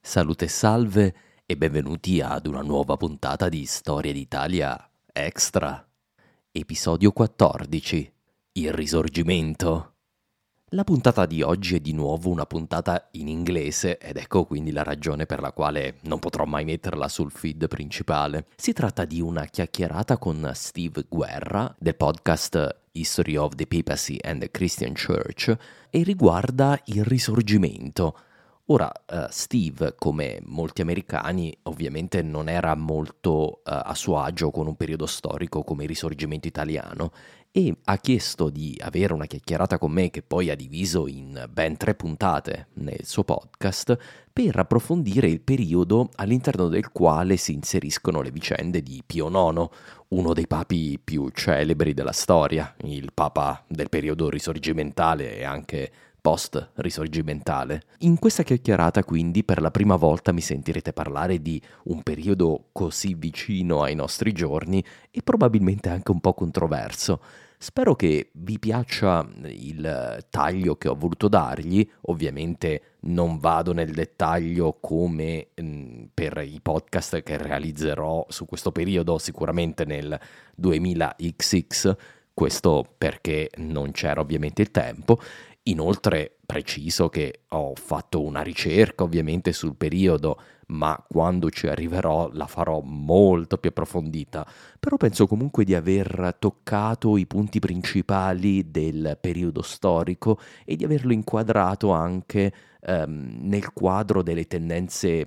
Salute e salve e benvenuti ad una nuova puntata di Storia d'Italia Extra. Episodio 14. Il Risorgimento. La puntata di oggi è di nuovo una puntata in inglese ed ecco quindi la ragione per la quale non potrò mai metterla sul feed principale. Si tratta di una chiacchierata con Steve Guerra del podcast History of the Papacy and the Christian Church e riguarda il Risorgimento. Ora, Steve, come molti americani, ovviamente non era molto a suo agio con un periodo storico come il Risorgimento italiano e ha chiesto di avere una chiacchierata con me, che poi ha diviso in ben 3 puntate nel suo podcast, per approfondire il periodo all'interno del quale si inseriscono le vicende di Pio IX, uno dei papi più celebri della storia, il papa del periodo risorgimentale e anche post-risorgimentale. In questa chiacchierata, quindi, per la prima volta mi sentirete parlare di un periodo così vicino ai nostri giorni e probabilmente anche un po' controverso. Spero che vi piaccia il taglio che ho voluto dargli. Ovviamente non vado nel dettaglio come per i podcast che realizzerò su questo periodo, sicuramente nel 2000XX, questo perché non c'era ovviamente il tempo. Inoltre preciso che ho fatto una ricerca ovviamente sul periodo, ma quando ci arriverò la farò molto più approfondita, però penso comunque di aver toccato i punti principali del periodo storico e di averlo inquadrato anche nel quadro delle tendenze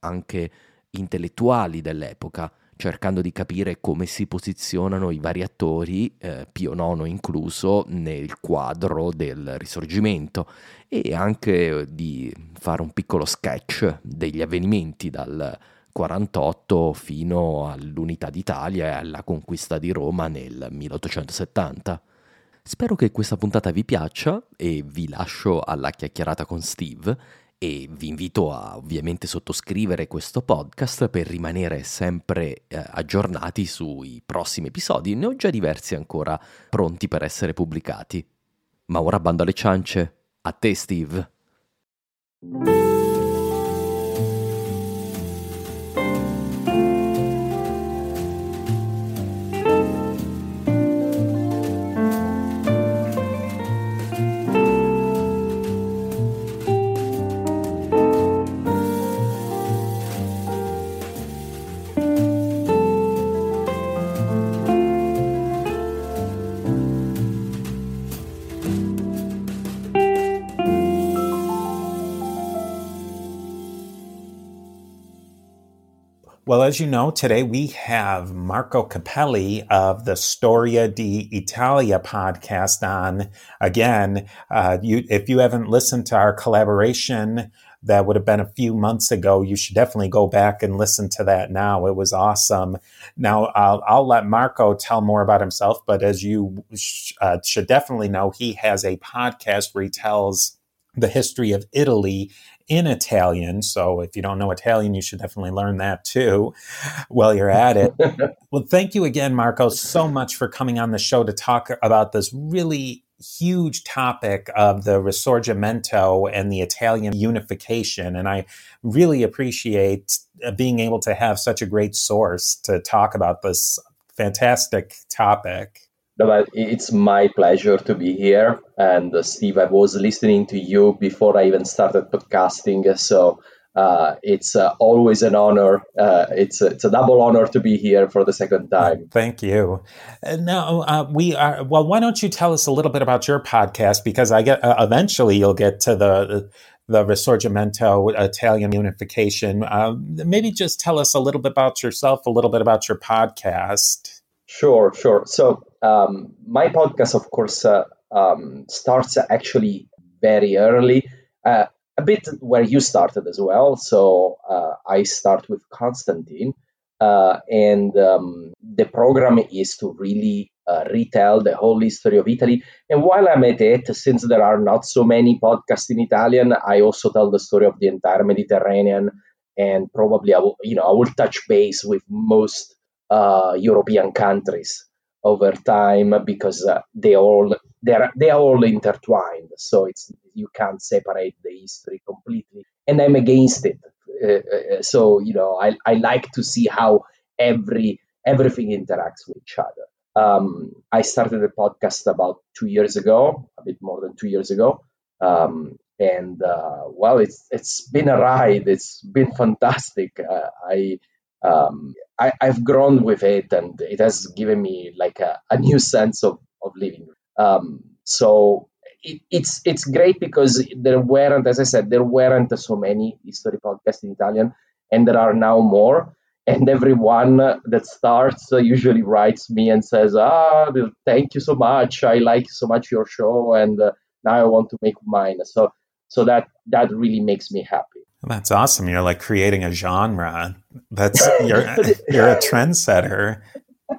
anche intellettuali dell'epoca, cercando di capire come si posizionano i vari attori, Pio IX incluso, nel quadro del Risorgimento, e anche di fare un piccolo sketch degli avvenimenti dal 48 fino all'Unità d'Italia e alla conquista di Roma nel 1870. Spero che questa puntata vi piaccia e vi lascio alla chiacchierata con Steve. E vi invito a ovviamente sottoscrivere questo podcast per rimanere sempre aggiornati sui prossimi episodi. Ne ho già diversi ancora pronti per essere pubblicati. Ma ora bando alle ciance. A te, Steve! Well, as you know, today we have Marco Capelli of the Storia d'Italia podcast on. Again, if you haven't listened to our collaboration, that would have been a few months ago, you should definitely go back and listen to that now. It was awesome. Now, I'll let Marco tell more about himself, but as you should definitely know, he has a podcast where he tells the history of Italy in Italian. So if you don't know Italian, you should definitely learn that too while you're at it. Well, thank you again, Marco, so much for coming on the show to talk about this really huge topic of the Risorgimento and the Italian unification. And I really appreciate being able to have such a great source to talk about this fantastic topic. No, well, it's my pleasure to be here. And Steve, I was listening to you before I even started podcasting, so it's always an honor. It's a double honor to be here for the second time. Thank you. Now, we are. Well, why don't you tell us a little bit about your podcast? Because I get eventually you'll get to the Risorgimento, Italian unification. Maybe just tell us a little bit about yourself, a little bit about your podcast. Sure. So my podcast, of course, starts actually very early, a bit where you started as well. So I start with Constantine, and the program is to really retell the whole history of Italy. And while I'm at it, since there are not so many podcasts in Italian, I also tell the story of the entire Mediterranean, and probably I will touch base with most European countries over time, because they are all intertwined. So you can't separate the history completely, and I'm against it. So I like to see how everything interacts with each other. I started a podcast about 2 years ago, a bit more than 2 years ago, and well, it's been a ride. It's been fantastic. I've grown with it, and it has given me like a new sense of living. So it's great because there weren't so many history podcasts in Italian, and there are now more. And everyone that starts usually writes me and says, thank you so much. I like so much your show, and now I want to make mine. So that really makes me happy. That's awesome. You're like creating a genre. You're a trendsetter.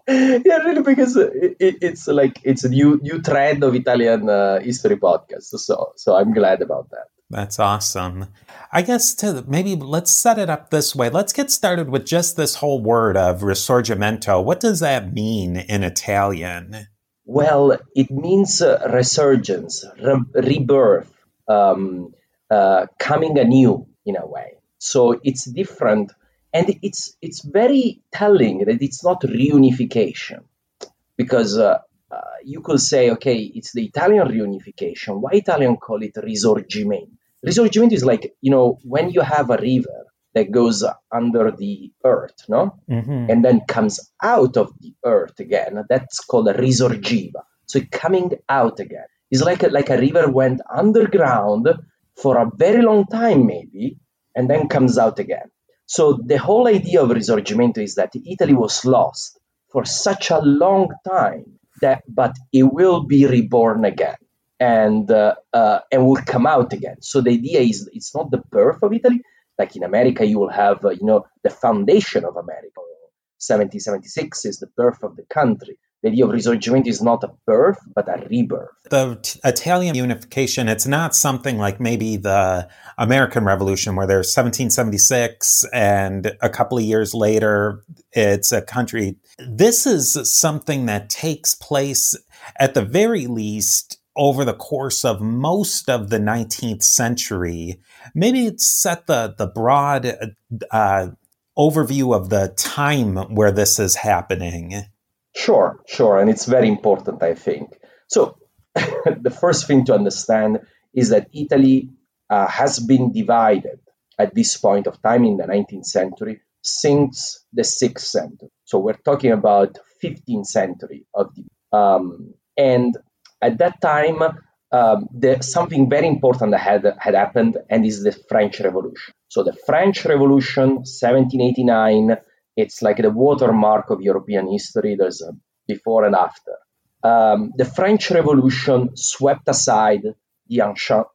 Yeah, really, because it's like it's a new trend of Italian history podcasts. So I'm glad about that. That's awesome. I guess maybe let's set it up this way. Let's get started with just this whole word of Risorgimento. What does that mean in Italian? Well, it means resurgence, rebirth, coming anew in a way. So it's different, and it's very telling that it's not reunification, because you could say, okay, it's the Italian reunification. Why Italian call it Risorgimento? Risorgimento is like, when you have a river that goes under the earth, no? Mm-hmm. And then comes out of the earth again, that's called a risorgiva. So coming out again. It's like a river went underground for a very long time maybe, and then comes out again. So the whole idea of Risorgimento is that Italy was lost for such a long time, but it will be reborn again, and will come out again. So the idea is it's not the birth of Italy. Like in America, you will have the foundation of America. 1776 is the birth of the country. The idea of Risorgimento is not a birth, but a rebirth. The Italian unification, it's not something like maybe the American Revolution, where there's 1776 and a couple of years later, it's a country. This is something that takes place at the very least over the course of most of the 19th century. Maybe it set the broad overview of the time where this is happening. Sure. And it's very important, I think. So the first thing to understand is that Italy has been divided at this point of time in the 19th century since the 6th century. So we're talking about 15th century of the, and at that time, something very important had happened, and is the French Revolution. So the French Revolution, 1789, it's like the watermark of European history. There's a before and after. The French Revolution swept aside the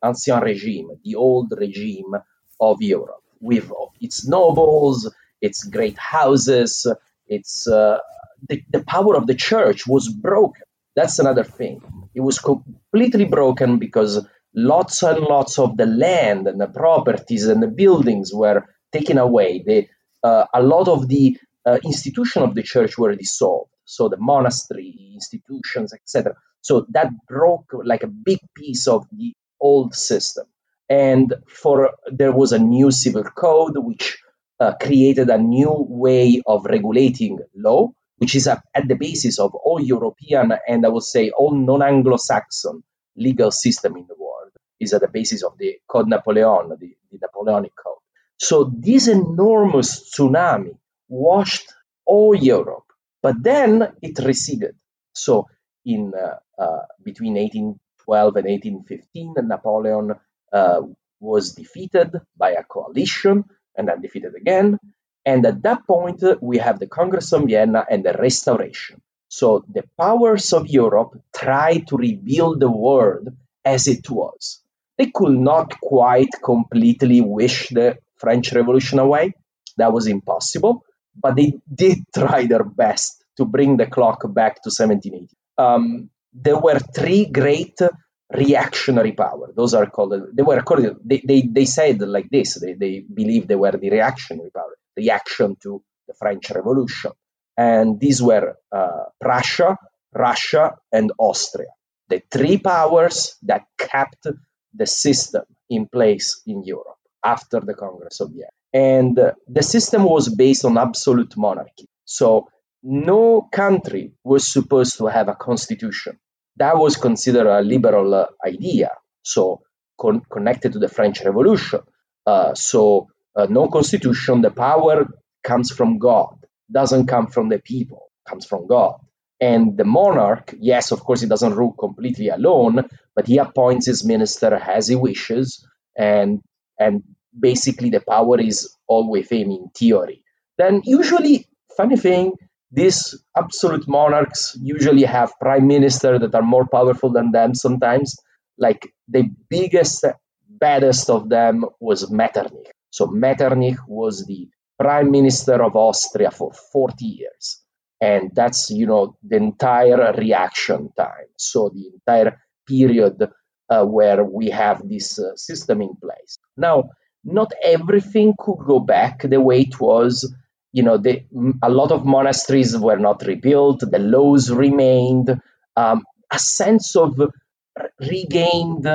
ancien regime, the old regime of Europe, with its nobles, its great houses, its the power of the church was broken. That's another thing. It was completely broken because lots and lots of the land and the properties and the buildings were taken away. A lot of the institutions of the church were dissolved. So the monastery institutions, etc. So that broke like a big piece of the old system. And there was a new civil code, which created a new way of regulating law, which is at the basis of all European and I would say all non-Anglo-Saxon legal system in the world, is at the basis of the Code Napoleon, the Napoleonic Code. So this enormous tsunami washed all Europe, but then it receded. So in between 1812 and 1815, Napoleon was defeated by a coalition and then defeated again. And at that point, we have the Congress of Vienna and the Restoration. So the powers of Europe tried to rebuild the world as it was. They could not quite completely wish the French Revolution away. That was impossible. But they did try their best to bring the clock back to 1780. There were three great reactionary power. Those are called, they were called, they said like this, they believed they were the reactionary power, reaction to the French Revolution. And these were Prussia, Russia, and Austria, the three powers that kept the system in place in Europe after the Congress of Vienna. And the system was based on absolute monarchy. So no country was supposed to have a constitution. That was considered a liberal idea, so connected to the French Revolution. No constitution, the power comes from God, doesn't come from the people, comes from God. And the monarch, yes, of course, he doesn't rule completely alone, but he appoints his minister as he wishes, and basically the power is all with him in theory. Then usually, funny thing, these absolute monarchs usually have prime ministers that are more powerful than them sometimes. Like the biggest, baddest of them was Metternich. So Metternich was the prime minister of Austria for 40 years. And that's, the entire reaction time. So the entire period where we have this system in place. Now, not everything could go back the way it was. A lot of monasteries were not rebuilt. The laws remained. A sense of regained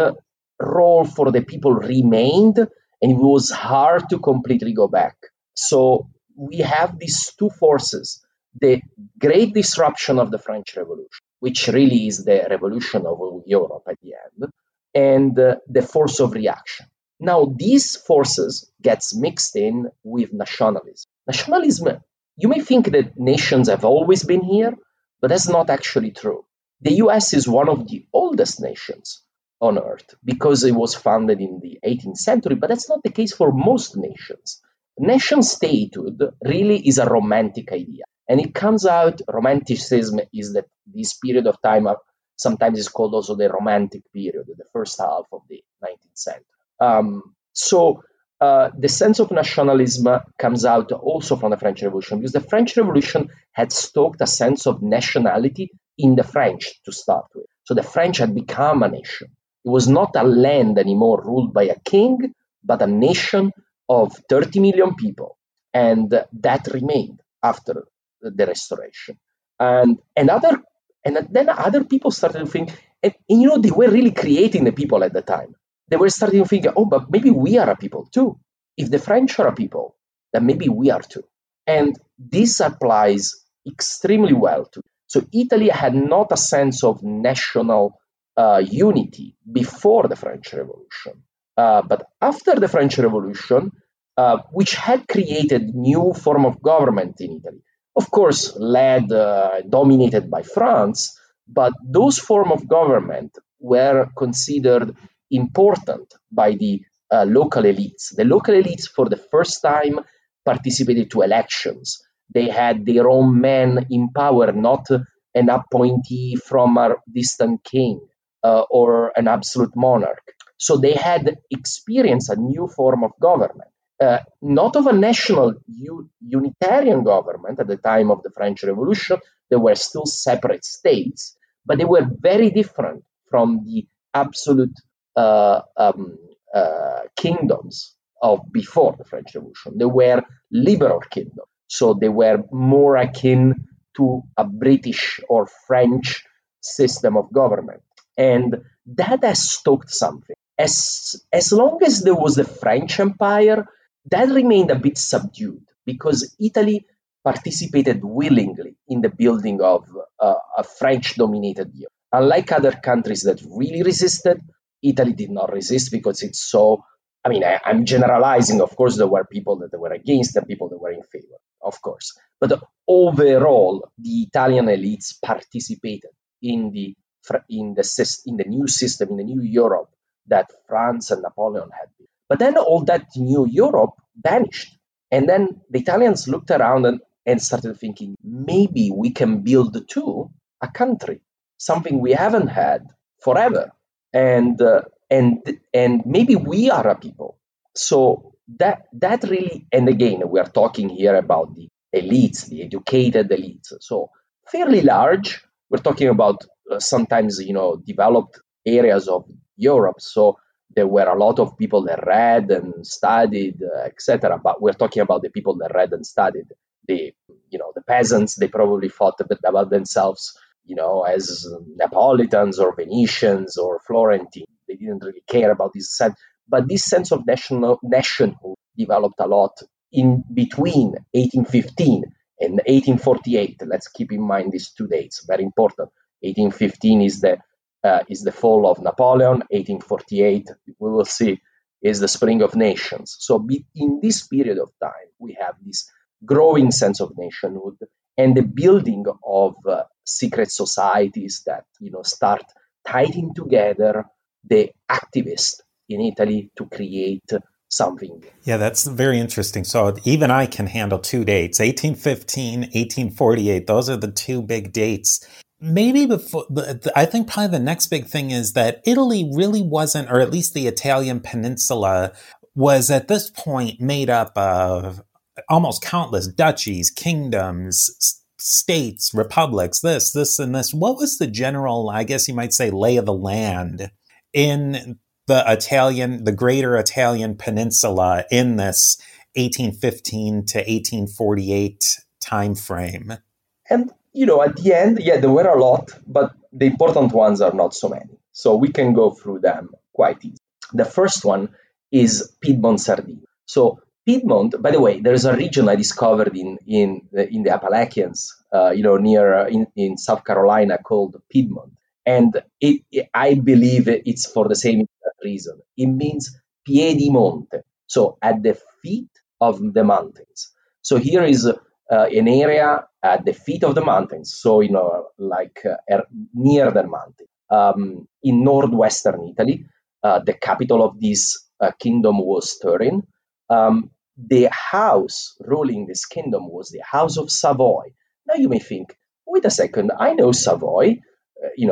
role for the people remained, and it was hard to completely go back. So we have these two forces, the great disruption of the French Revolution, which really is the revolution of Europe at the end, and the force of reaction. Now, these forces gets mixed in with nationalism. Nationalism, you may think that nations have always been here, but that's not actually true. The US is one of the oldest nations on earth because it was founded in the 18th century, but that's not the case for most nations. Nation statehood really is a romantic idea, and it comes out, romanticism is that this period of time sometimes is called also the romantic period, the first half of the 19th century. The sense of nationalism comes out also from the French Revolution, because the French Revolution had stoked a sense of nationality in the French to start with. So the French had become a nation. It was not a land anymore ruled by a king, but a nation of 30 million people. And that remained after the Restoration. And then other people started to think, and they were really creating the people at the time. They were starting to think, but maybe we are a people too. If the French are a people, then maybe we are too. And this applies extremely well to. So Italy had not a sense of national unity before the French Revolution. But after the French Revolution, which had created new form of government in Italy, of course, led, dominated by France, but those form of government were considered important by the local elites. The local elites, for the first time, participated to elections. They had their own men in power, not an appointee from a distant king or an absolute monarch. So they had experienced a new form of government, not of a national unitarian government at the time of the French Revolution. They were still separate states, but they were very different from the absolute kingdoms of before the French Revolution. They were liberal kingdoms, so they were more akin to a British or French system of government, and that has stoked something. As long as there was the French Empire, that remained a bit subdued because Italy participated willingly in the building of a French-dominated Europe. Unlike other countries that really resisted, Italy did not resist because it's so, I mean, I'm generalizing, of course, there were people that were against and people that were in favor, of course. But overall, the Italian elites participated in the new system, in the new Europe that France and Napoleon had been. But then all that new Europe vanished. And then the Italians looked around and started thinking, maybe we can build too a country, something we haven't had forever. And maybe we are a people. So that really, and again, we are talking here about the elites, the educated elites. So fairly large, we're talking about sometimes, you know, developed areas of Europe. So there were a lot of people that read and studied, etc. But we're talking about the people that read and studied. The peasants, they probably thought a bit about themselves, you know, as Neapolitans or Venetians or Florentines. They didn't really care about this sense. But this sense of nationhood developed a lot in between 1815 and 1848. Let's keep in mind these two dates, very important. 1815 is the fall of Napoleon. 1848, we will see, is the Spring of Nations. So in this period of time, we have this growing sense of nationhood and the building of secret societies that, you know, start tying together the activists in Italy to create something. Yeah, that's very interesting. So even I can handle two dates, 1815, 1848. Those are the two big dates. Maybe before, I think probably the next big thing is that Italy really wasn't, or at least the Italian peninsula was at this point made up of almost countless duchies, kingdoms, states, republics, this, and this. What was the general, I guess you might say, lay of the land in the greater Italian peninsula in this 1815 to 1848 time frame? And you know, at the end, yeah, there were a lot, but the important ones are not so many. So we can go through them quite easily. The first one is Piedmont-Sardinia. So Piedmont, by the way, there is a region I discovered in the Appalachians, near in South Carolina called Piedmont. And I believe it's for the same reason. It means piedi monte, so at the feet of the mountains. So here is an area at the feet of the mountains, so, you know, like near the mountain, in northwestern Italy. The capital of this kingdom was Turin. The house ruling this kingdom was the House of Savoy. Now you may think, wait a second, I know Savoy.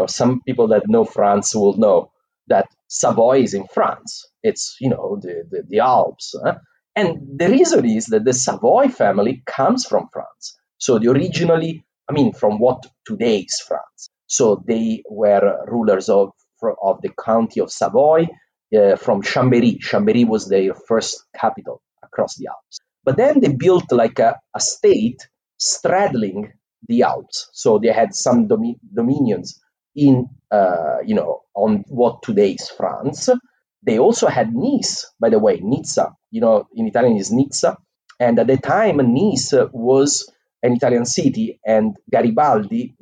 Some people that know France will know that Savoy is in France. It's, you know, the Alps, huh? And the reason is that the Savoy family comes from France. So from what today is France. So they were rulers of the county of Savoy, from Chambéry. Chambéry was their first capital across the Alps. But then they built like a state straddling the Alps. So they had some dominions on what today is France. They also had Nice, by the way, Nizza, you know, in Italian is Nizza. And at the time, Nice was an Italian city, and Garibaldi,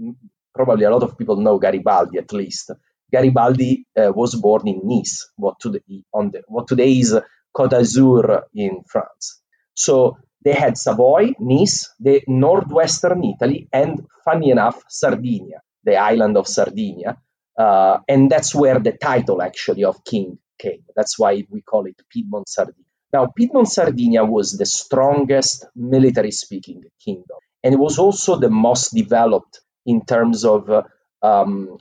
probably a lot of people know Garibaldi at least. Garibaldi was born in Nice, what today is Côte d'Azur in France. So they had Savoy, Nice, the northwestern Italy, and funny enough, Sardinia, the island of Sardinia. And that's where the title actually of king came. That's why we call it Piedmont-Sardinia. Now, Piedmont-Sardinia was the strongest military-speaking kingdom, and it was also the most developed in terms of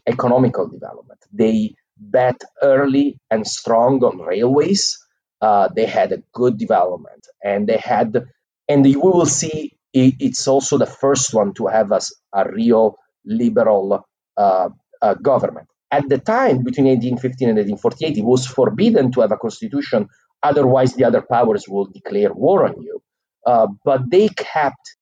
economical development. They bet early and strong on railways. They had a good development, and you will see it's also the first one to have a real liberal government. At the time, between 1815 and 1848, it was forbidden to have a constitution. Otherwise, the other powers will declare war on you. But they kept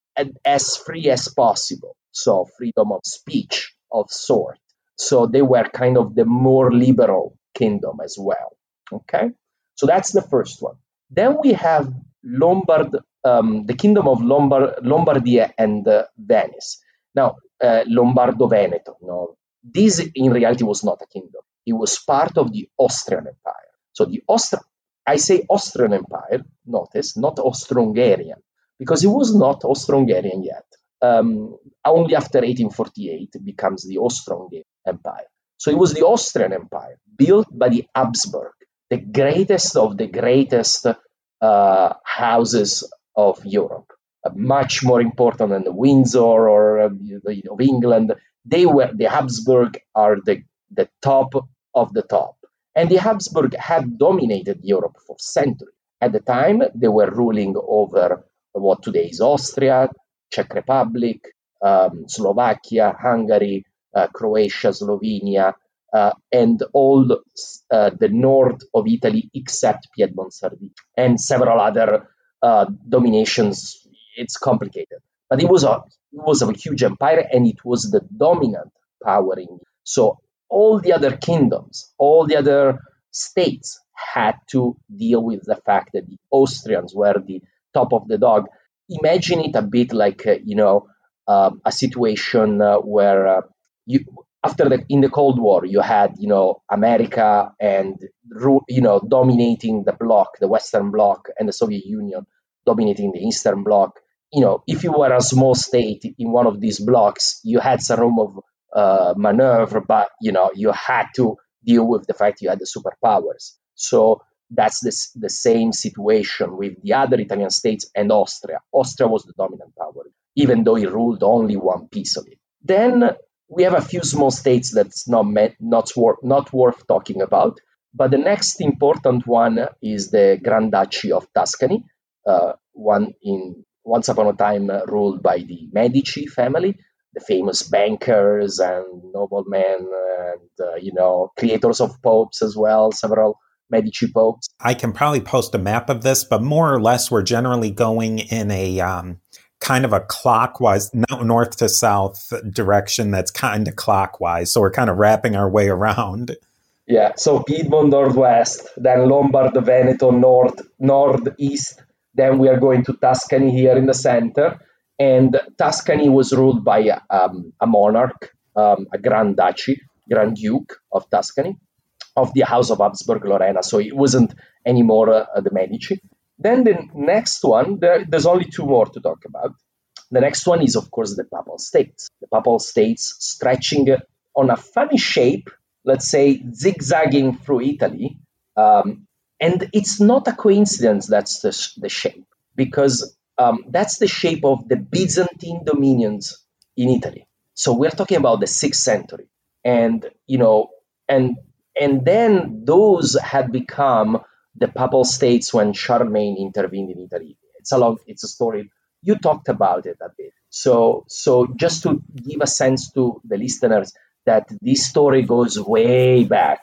as free as possible. So freedom of speech of sort. So they were kind of the more liberal kingdom as well. Okay. So that's the first one. Then we have Lombard the Kingdom of Lombardy and Venice. Now, Lombardo-Veneto, this in reality was not a kingdom. It was part of the Austrian Empire. So the I say Austrian Empire, notice, not Austro-Hungarian, because it was not Austro-Hungarian yet. Only after 1848 it becomes the Austro-Hungarian Empire. So it was the Austrian Empire built by the Habsburg, the greatest of the greatest houses of Europe, much more important than the Windsor or of England. The Habsburg are the top of the top. And the Habsburg had dominated Europe for centuries. At the time, they were ruling over what today is Austria, Czech Republic, Slovakia, Hungary, Croatia, Slovenia, and all the north of Italy except Piedmont-Sardinia, and several other dominations. It's complicated. But it was a huge empire, and it was the dominant power in Europe. So all the other kingdoms, all the other states had to deal with the fact that the Austrians were the top of the dog. Imagine it a bit like, a situation where in the Cold War, you had, America and, dominating the bloc, the Western bloc, and the Soviet Union dominating the Eastern bloc. If you were a small state in one of these blocs, you had some room of maneuver, but you had to deal with the fact you had the superpowers. So that's the same situation with the other Italian states and Austria. Austria was the dominant power, even though it ruled only one piece of it. Then we have a few small states that's not worth talking about. But the next important one is the Grand Duchy of Tuscany, once upon a time ruled by the Medici family, the famous bankers and noblemen and, creators of popes as well, several Medici popes. I can probably post a map of this, but more or less we're generally going in a kind of a clockwise, north to south direction that's kind of clockwise. So we're kind of wrapping our way around. Yeah, so Piedmont northwest, then Lombardo-Veneto northeast, then we are going to Tuscany here in the center. And Tuscany was ruled by a monarch, a Grand Duchy, Grand Duke of Tuscany, of the House of Habsburg-Lorena. So it wasn't anymore the Medici. Then the next one, there's only two more to talk about. The next one is, of course, the Papal States. The Papal States stretching on a funny shape, let's say zigzagging through Italy. And it's not a coincidence that's the shape, because that's the shape of the Byzantine dominions in Italy. So we're talking about the 6th century. And, and then those had become the Papal States when Charlemagne intervened in Italy. It's a story. You talked about it a bit. So just to give a sense to the listeners that this story goes way back,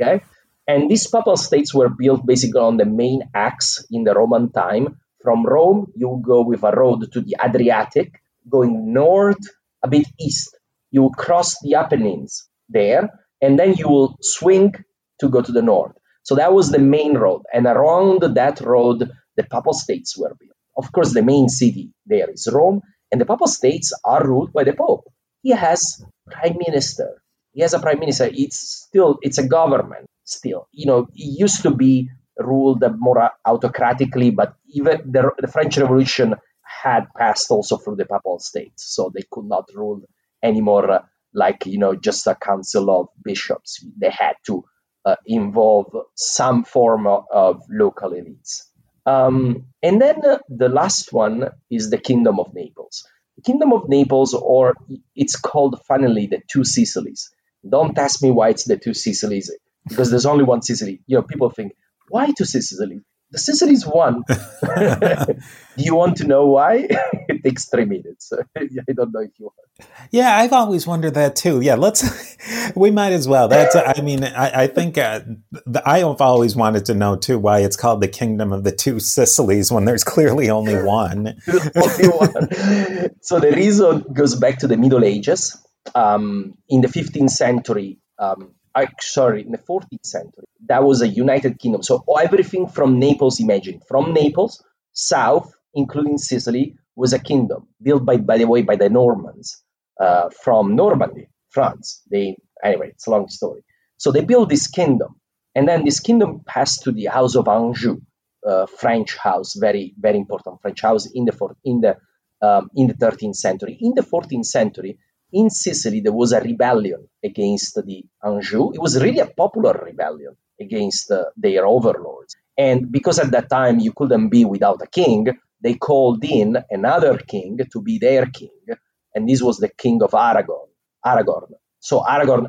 okay? And these Papal States were built basically on the main axe in the Roman time. From Rome, you go with a road to the Adriatic, going north, a bit east. You will cross the Apennines there, and then you will swing to go to the north. So that was the main road. And around that road, the Papal States were built. Of course, the main city there is Rome, and the Papal States are ruled by the Pope. He has a prime minister. It's a government still. It used to be ruled more autocratically, but even the French Revolution had passed also through the Papal States, so they could not rule anymore just a council of bishops. They had to involve some form of local elites. And then the last one is the Kingdom of Naples. The Kingdom of Naples, or it's called funnily the Two Sicilies. Don't ask me why it's the Two Sicilies, because there's only one Sicily. People think, why to Sicily? The Sicily's one. Do you want to know why? It takes 3 minutes. I don't know if you want. Yeah, I've always wondered that too. Yeah, we might as well. I have always wanted to know too why it's called the Kingdom of the Two Sicilies when there's clearly only one. So the reason goes back to the Middle Ages. In the 15th century, in the 14th century, that was a united kingdom. So everything from Naples, imagine, from Naples, south including Sicily, was a kingdom built by the Normans from Normandy, France. It's a long story. So they built this kingdom, and then this kingdom passed to the House of Anjou, French house, very very important French house in the 13th century. In the 14th century, in Sicily, there was a rebellion against the Anjou. It was really a popular rebellion against their overlords. And because at that time you couldn't be without a king, they called in another king to be their king, and this was the king of Aragon. So Aragon.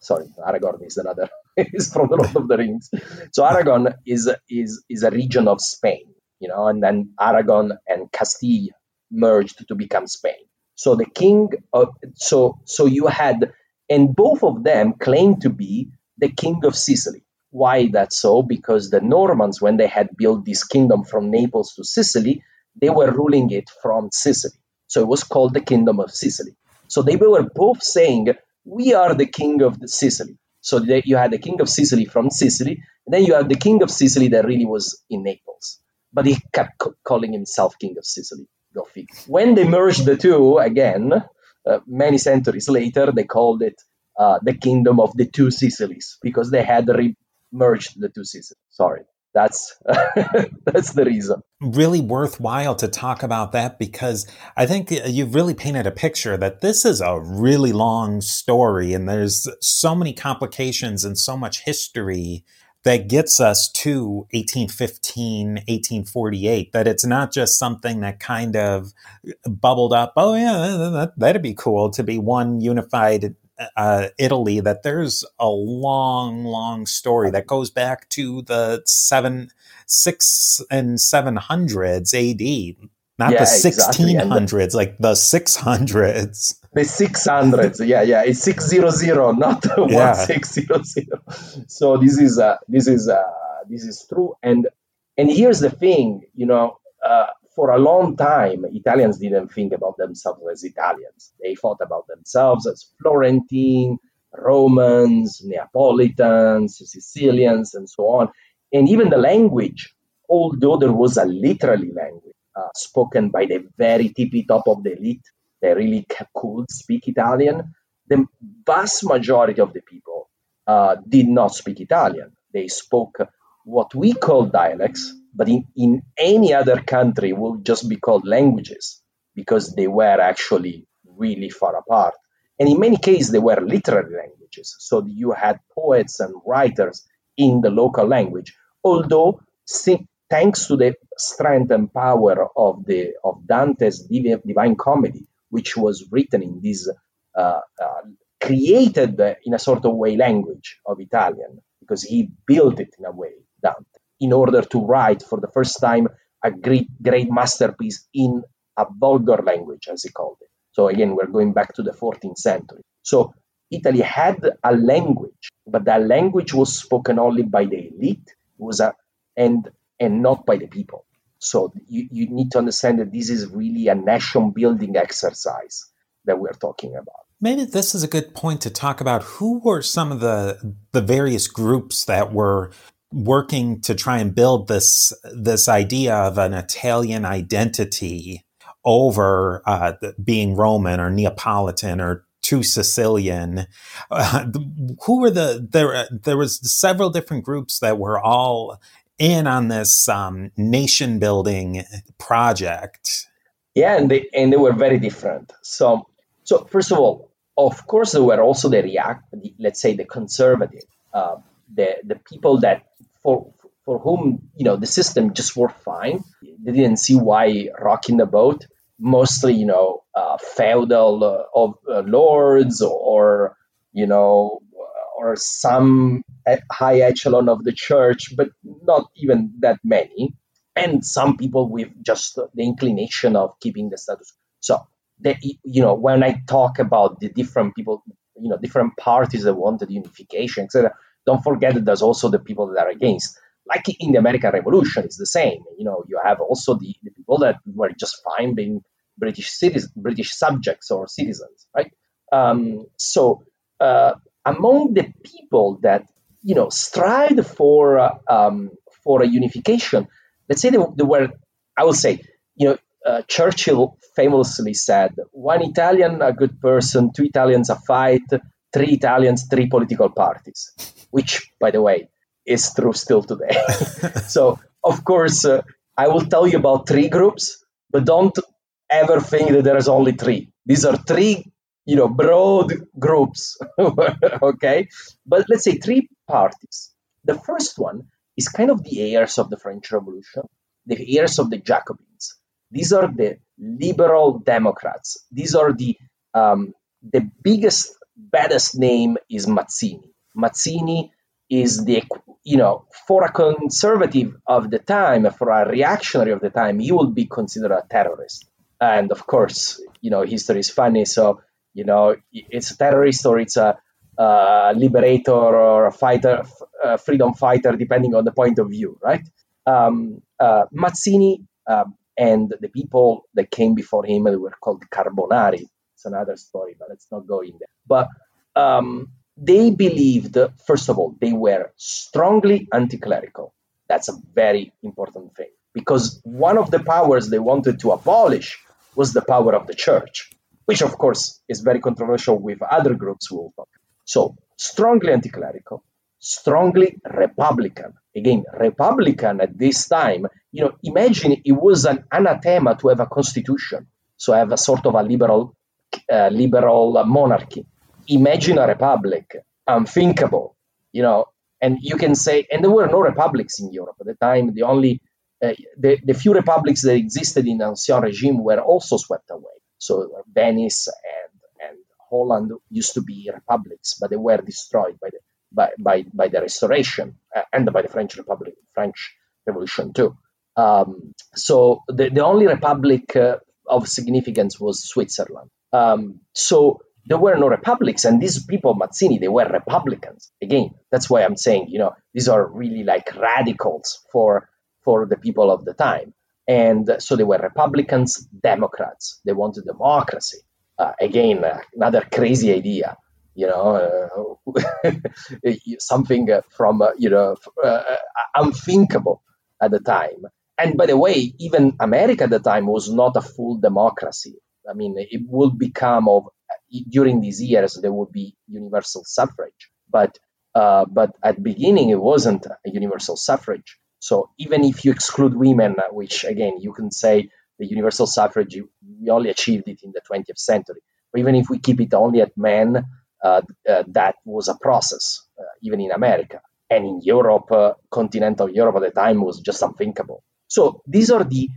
Sorry, Aragon is another. It's from the Lord of the Rings. So Aragon is a region of Spain, and then Aragon and Castile merged to become Spain. So the king of so you had, and both of them claimed to be the king of Sicily. Why that's so? Because the Normans, when they had built this kingdom from Naples to Sicily, they were ruling it from Sicily. So it was called the Kingdom of Sicily. So they were both saying, we are the king of Sicily. So you had the king of Sicily from Sicily, and then you had the king of Sicily that really was in Naples. But he kept calling himself king of Sicily. Go figure. When they merged the two again, many centuries later, they called it the Kingdom of the Two Sicilies, because they had merged the two seasons. Sorry, that's that's the reason. Really worthwhile to talk about that, because I think you've really painted a picture that this is a really long story, and there's so many complications and so much history that gets us to 1815, 1848, that it's not just something that kind of bubbled up, oh yeah, that'd be cool to be one unified Italy, that there's a long, long story that goes back to the 600s AD, not the 1600s, exactly. Like the 600s. The 600s, it's 600, not 1600. So this is true, and here's the thing, for a long time, Italians didn't think about themselves as Italians. They thought about themselves as Florentine, Romans, Neapolitans, Sicilians, and so on. And even the language, although there was a literary language spoken by the very tippy top of the elite, they really could speak Italian, the vast majority of the people did not speak Italian. They spoke what we call dialects, but in any other country will just be called languages, because they were actually really far apart. And in many cases, they were literary languages. So you had poets and writers in the local language. Although, thanks to the strength and power of Dante's Divine Comedy, which was written in this, created in a sort of way language of Italian, because he built it in a way, Dante, in order to write for the first time a great masterpiece in a vulgar language, as he called it. So again, we're going back to the 14th century. So Italy had a language, but that language was spoken only by the elite, and not by the people. So you need to understand that this is really a nation-building exercise that we're talking about. Maybe this is a good point to talk about who were some of the various groups that were working to try and build this idea of an Italian identity over being Roman or Neapolitan or too Sicilian. Who were there was several different groups that were all in on this nation building project. Yeah, and they were very different. So first of all, of course, there were also the conservative, the people that for whom the system just worked fine. They didn't see why rocking the boat. Mostly, feudal lords or some high echelon of the church, but not even that many. And some people with just the inclination of keeping the status quo. So that, when I talk about the different people, different parties that wanted unification, etc., don't forget that there's also the people that are against. Like in the American Revolution, it's the same. You have also the people that were just fine being British subjects or citizens, right? So among the people that strived for a unification, let's say they were, I would say, Churchill famously said, one Italian, a good person, two Italians, a fight, three Italians, three political parties, which, by the way, is true still today. So, of course, I will tell you about three groups, but don't ever think that there is only three. These are three, broad groups, okay? But let's say three parties. The first one is kind of the heirs of the French Revolution, the heirs of the Jacobins. These are the liberal Democrats. These are the biggest, baddest name is Mazzini. Mazzini is for a conservative of the time, for a reactionary of the time, he will be considered a terrorist. And of course, history is funny. So, it's a terrorist or it's a liberator or a fighter, a freedom fighter, depending on the point of view, right? Mazzini and the people that came before him were called Carbonari. It's another story, but let's not go in there. But they believed, first of all, they were strongly anti-clerical. That's a very important thing, because one of the powers they wanted to abolish was the power of the church, which, of course, is very controversial with other groups we will talk about. So, strongly anti-clerical, strongly Republican. Again, Republican at this time, imagine it was an anathema to have a constitution. So have a sort of a liberal monarchy. Imagine a republic, unthinkable, and you can say, and there were no republics in Europe at the time. The only, the few republics that existed in the Ancien Regime were also swept away. So Venice and Holland used to be republics, but they were destroyed by the Restoration and by the French Revolution too. So the only republic of significance was Switzerland. So there were no republics, and these people, Mazzini, they were Republicans. Again, that's why I'm saying, these are really like radicals for the people of the time. And so they were Republicans, Democrats. They wanted democracy. Again, another crazy idea. Something from, unthinkable at the time. And by the way, even America at the time was not a full democracy. I mean, it would become, during these years, there would be universal suffrage. But at the beginning, it wasn't a universal suffrage. So even if you exclude women, which, again, you can say the universal suffrage, we only achieved it in the 20th century. But even if we keep it only at men, that was a process, even in America. And in Europe, continental Europe at the time was just unthinkable. So these are the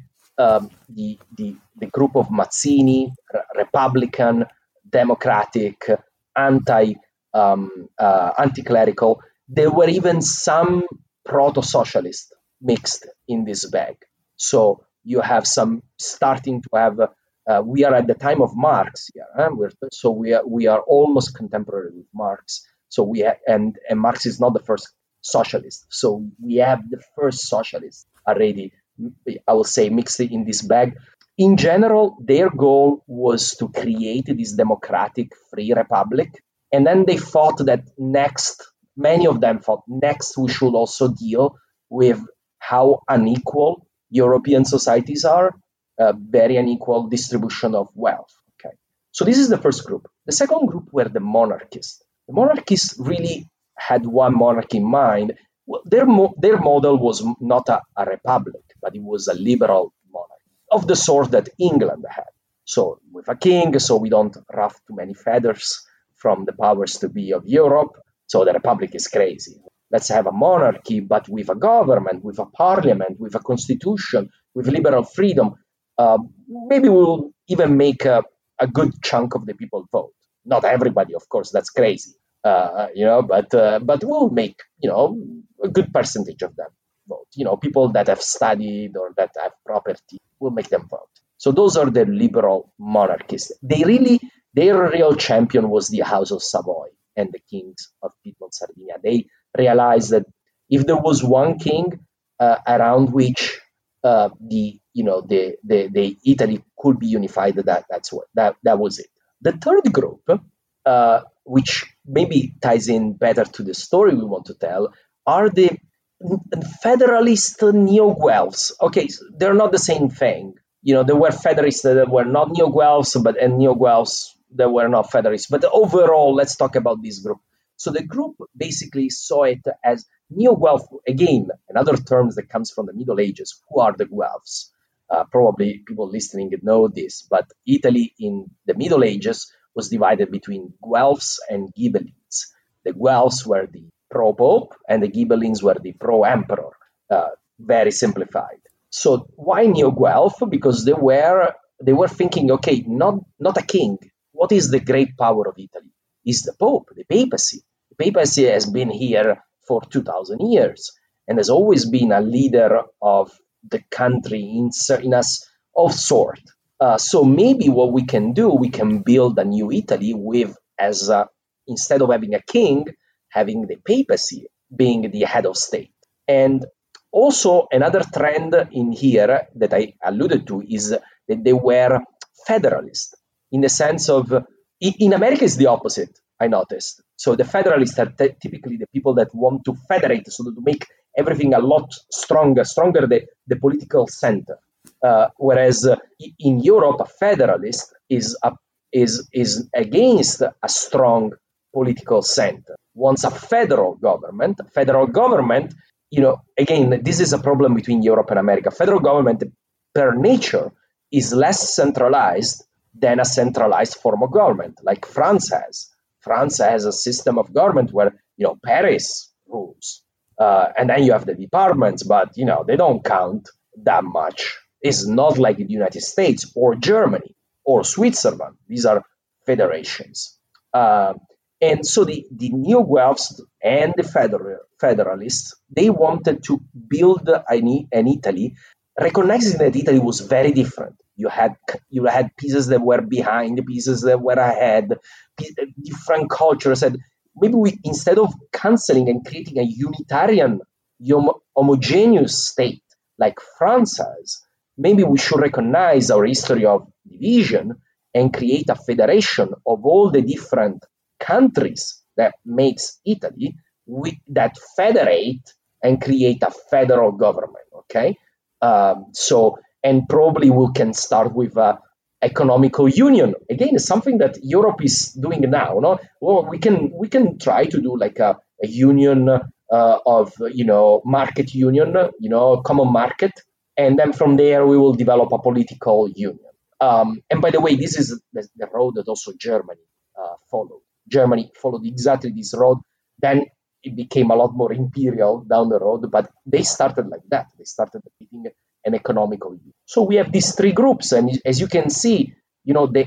group of Mazzini, Republican, Democratic, anti-clerical. There were even some proto-socialists mixed in this bag. So you have some starting to have... we are at the time of Marx here, so we are almost contemporary with Marx. So and Marx is not the first socialist. So we have the first socialists already, I will say, mixed in this bag. In general, their goal was to create this democratic free republic, and then they thought that next we should also deal with how unequal European societies are. Very unequal distribution of wealth. Okay, so this is the first group. The second group were the monarchists. The monarchists really had one monarch in mind. Well, their model was not a republic, but it was a liberal monarch of the sort that England had. So with a king, so we don't ruffle too many feathers from the powers to be of Europe. So the republic is crazy. Let's have a monarchy, but with a government, with a parliament, with a constitution, with liberal freedom. Maybe we'll even make a good chunk of the people vote. Not everybody, of course, that's crazy, but we'll make, a good percentage of them vote. People that have studied or that have property, we'll make them vote. So those are the liberal monarchists. Their real champion was the House of Savoy and the kings of Piedmont-Sardinia. They realized that if there was one king around which the Italy could be unified. That was it. The third group, which maybe ties in better to the story we want to tell, are the Federalist neo-Guelphs. Okay, so they're not the same thing. You know, there were Federalists that were not neo-Guelphs, but and neo-Guelphs that were not Federalists. But overall, let's talk about this group. So the group basically saw it as neo-Guelph, again, another term that comes from the Middle Ages. Who are the Guelphs? Probably people listening know this, but Italy in the Middle Ages was divided between Guelphs and Ghibellines. The Guelphs were the pro-pope and the Ghibellines were the pro-emperor, very simplified. So why neo-Guelph? Because they were thinking, okay, not a king. What is the great power of Italy? Is the Pope, the papacy. The papacy has been here for 2,000 years and has always been a leader of the country in us of sort. So maybe what we can do, we can build a new Italy with, instead of having a king, having the papacy being the head of state. And also another trend in here that I alluded to is that they were federalist in the sense of, in America it's the opposite, I noticed. So the Federalists are typically the people that want to federate, so to make everything a lot stronger the political center. Whereas in Europe, a Federalist is against a strong political center, wants a federal government. Federal government, you know, again, this is a problem between Europe and America. Federal government, per nature, is less centralized than a centralized form of government, like France has. France has a system of government where, you know, Paris rules. And then you have the departments, but, you know, they don't count that much. It's not like the United States or Germany or Switzerland. These are federations. And so the neo-Guelphs and the Federalists, they wanted to build an Italy, recognizing that Italy was very different. You had pieces that were behind, pieces that were ahead, different cultures. And maybe we, instead of canceling and creating a unitarian, homogeneous state like France has, maybe we should recognize our history of division and create a federation of all the different countries that makes Italy, that federate and create a federal government, okay? And probably we can start with economical union. Again, it's something that Europe is doing now. No? Well, we can try to do like a union of, you know, market union, you know, common market. And then from there, we will develop a political union. And by the way, this is the road that also Germany followed. Germany followed exactly this road. Then it became a lot more imperial down the road, but they started like that. They started creating an economical union. So we have these three groups, and as you can see, you know, the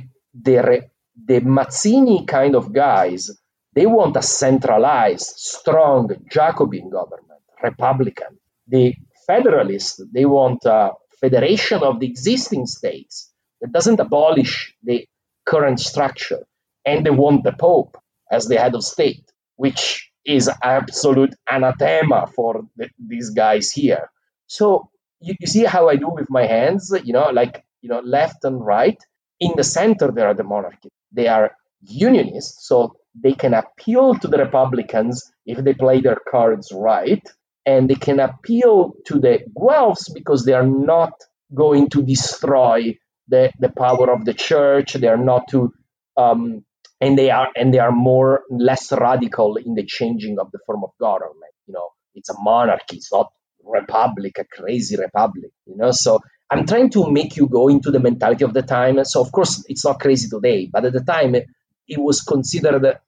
Mazzini kind of guys, they want a centralized, strong Jacobin government, Republican. The Federalists, they want a federation of the existing states that doesn't abolish the current structure, and they want the Pope as the head of state, which is absolute anathema for these guys here. So you see how I do with my hands, you know, like, you know, left and right. In the center, there are the monarchy. They are unionists, so they can appeal to the Republicans if they play their cards right, and they can appeal to the Guelphs because they are not going to destroy the power of the church. They are not to... And they are more less radical in the changing of the form of government. You know, it's a monarchy, it's not republic, a crazy republic. You know, so I'm trying to make you go into the mentality of the time. So of course it's not crazy today, but at the time it was considered a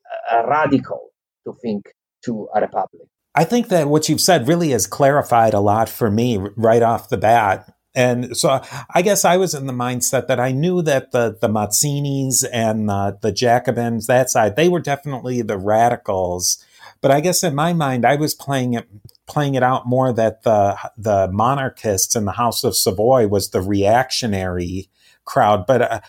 radical to think to a republic. I think that what you've said really has clarified a lot for me right off the bat. And so I guess I was in the mindset that I knew that the Mazzinis and the Jacobins, that side, they were definitely the radicals. But I guess in my mind, I was playing it out more that the monarchists in the House of Savoy was the reactionary crowd. But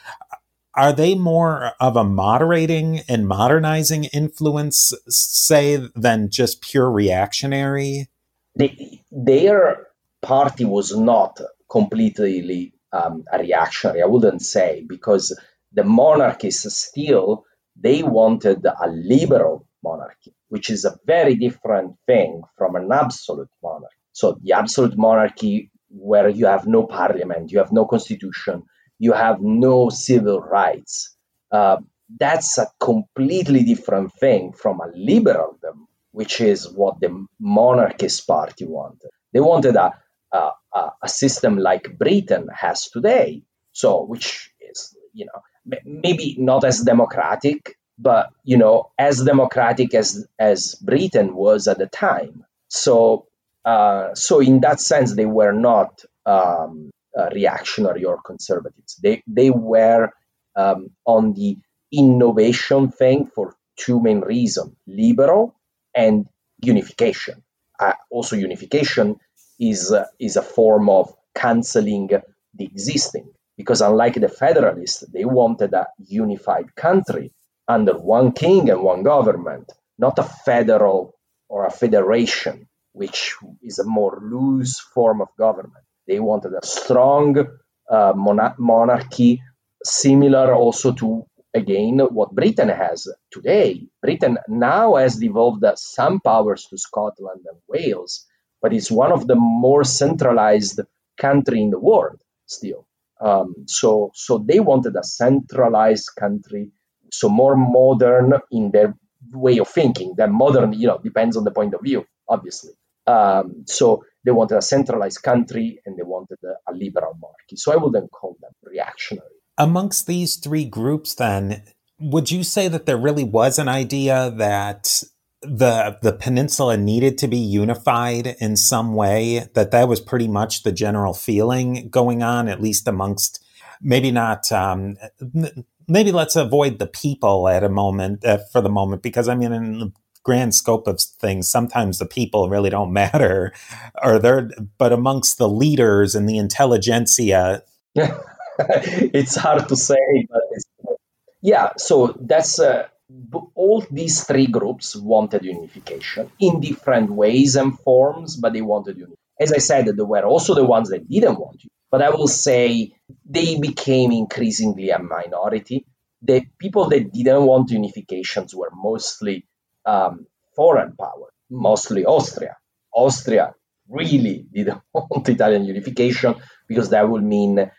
are they more of a moderating and modernizing influence, say, than just pure reactionary? They are... Party was not completely a reactionary, I wouldn't say, because the monarchists still, they wanted a liberal monarchy, which is a very different thing from an absolute monarchy. So the absolute monarchy, where you have no parliament, you have no constitution, you have no civil rights, that's a completely different thing from a liberaldom, which is what the monarchist party wanted. They wanted a system like Britain has today, so which is, you know, maybe not as democratic, but, you know, as democratic as Britain was at the time. So in that sense, they were not reactionary or conservatives. They were on the innovation thing for two main reasons: liberal and unification. Also, unification is a form of cancelling the existing, because unlike the Federalists, they wanted a unified country under one king and one government, not a federal or a federation, which is a more loose form of government. They wanted a strong monarchy, similar also to, again, what Britain has today. Britain now has devolved some powers to Scotland and Wales, but it's one of the more centralized countries in the world still. So they wanted a centralized country, so more modern in their way of thinking. That modern, you know, depends on the point of view, obviously. So they wanted a centralized country and they wanted a liberal monarchy. So I wouldn't call them reactionary. Amongst these three groups, then, would you say that there really was an idea that the peninsula needed to be unified in some way, that was pretty much the general feeling going on, at least amongst, maybe not, maybe let's avoid the people at a moment, for the moment, because I mean, in the grand scope of things, sometimes the people really don't matter, but amongst the leaders and the intelligentsia. It's hard to say, but so that's all these three groups wanted unification in different ways and forms, but they wanted unification. As I said, there were also the ones that didn't want you, but I will say they became increasingly a minority. The people that didn't want unifications were mostly foreign power, mostly Austria. Austria really didn't want Italian unification because that would mean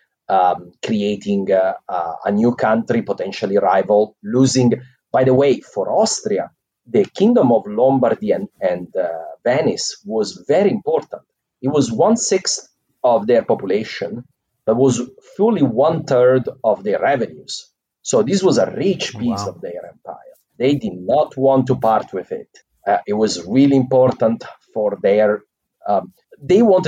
creating a new country, potentially rival, losing. By the way, for Austria, the Kingdom of Lombardy and Venice was very important. It was 1/6 of their population, but was fully 1/3 of their revenues. So this was a rich piece of their empire. They did not want to part with it. It was really important for their what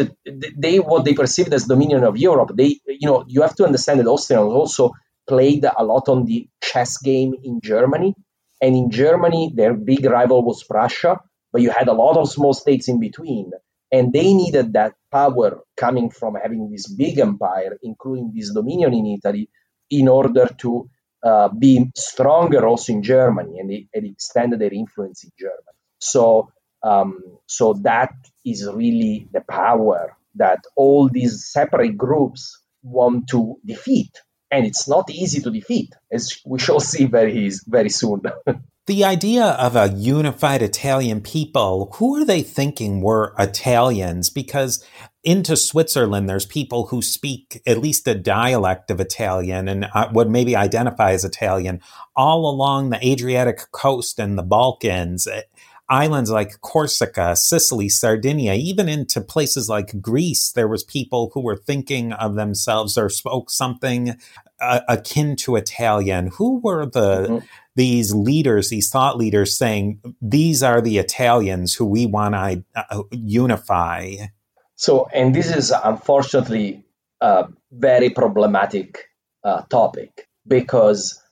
they perceived as dominion of Europe. You have to understand that Austria also played a lot on the chess game in Germany. And in Germany, their big rival was Prussia, but you had a lot of small states in between. And they needed that power coming from having this big empire, including this dominion in Italy, in order to be stronger also in Germany and extend their influence in Germany. So that is really the power that all these separate groups want to defeat. And it's not easy to defeat, as we shall see very, very soon. The idea of a unified Italian people, who are they thinking were Italians? Because into Switzerland, there's people who speak at least a dialect of Italian and would maybe identify as Italian all along the Adriatic coast and the Balkans. Islands like Corsica, Sicily, Sardinia, even into places like Greece, there was people who were thinking of themselves or spoke something akin to Italian. Who were these leaders, these thought leaders saying, these are the Italians who we want to unify? So, and this is unfortunately a very problematic topic because...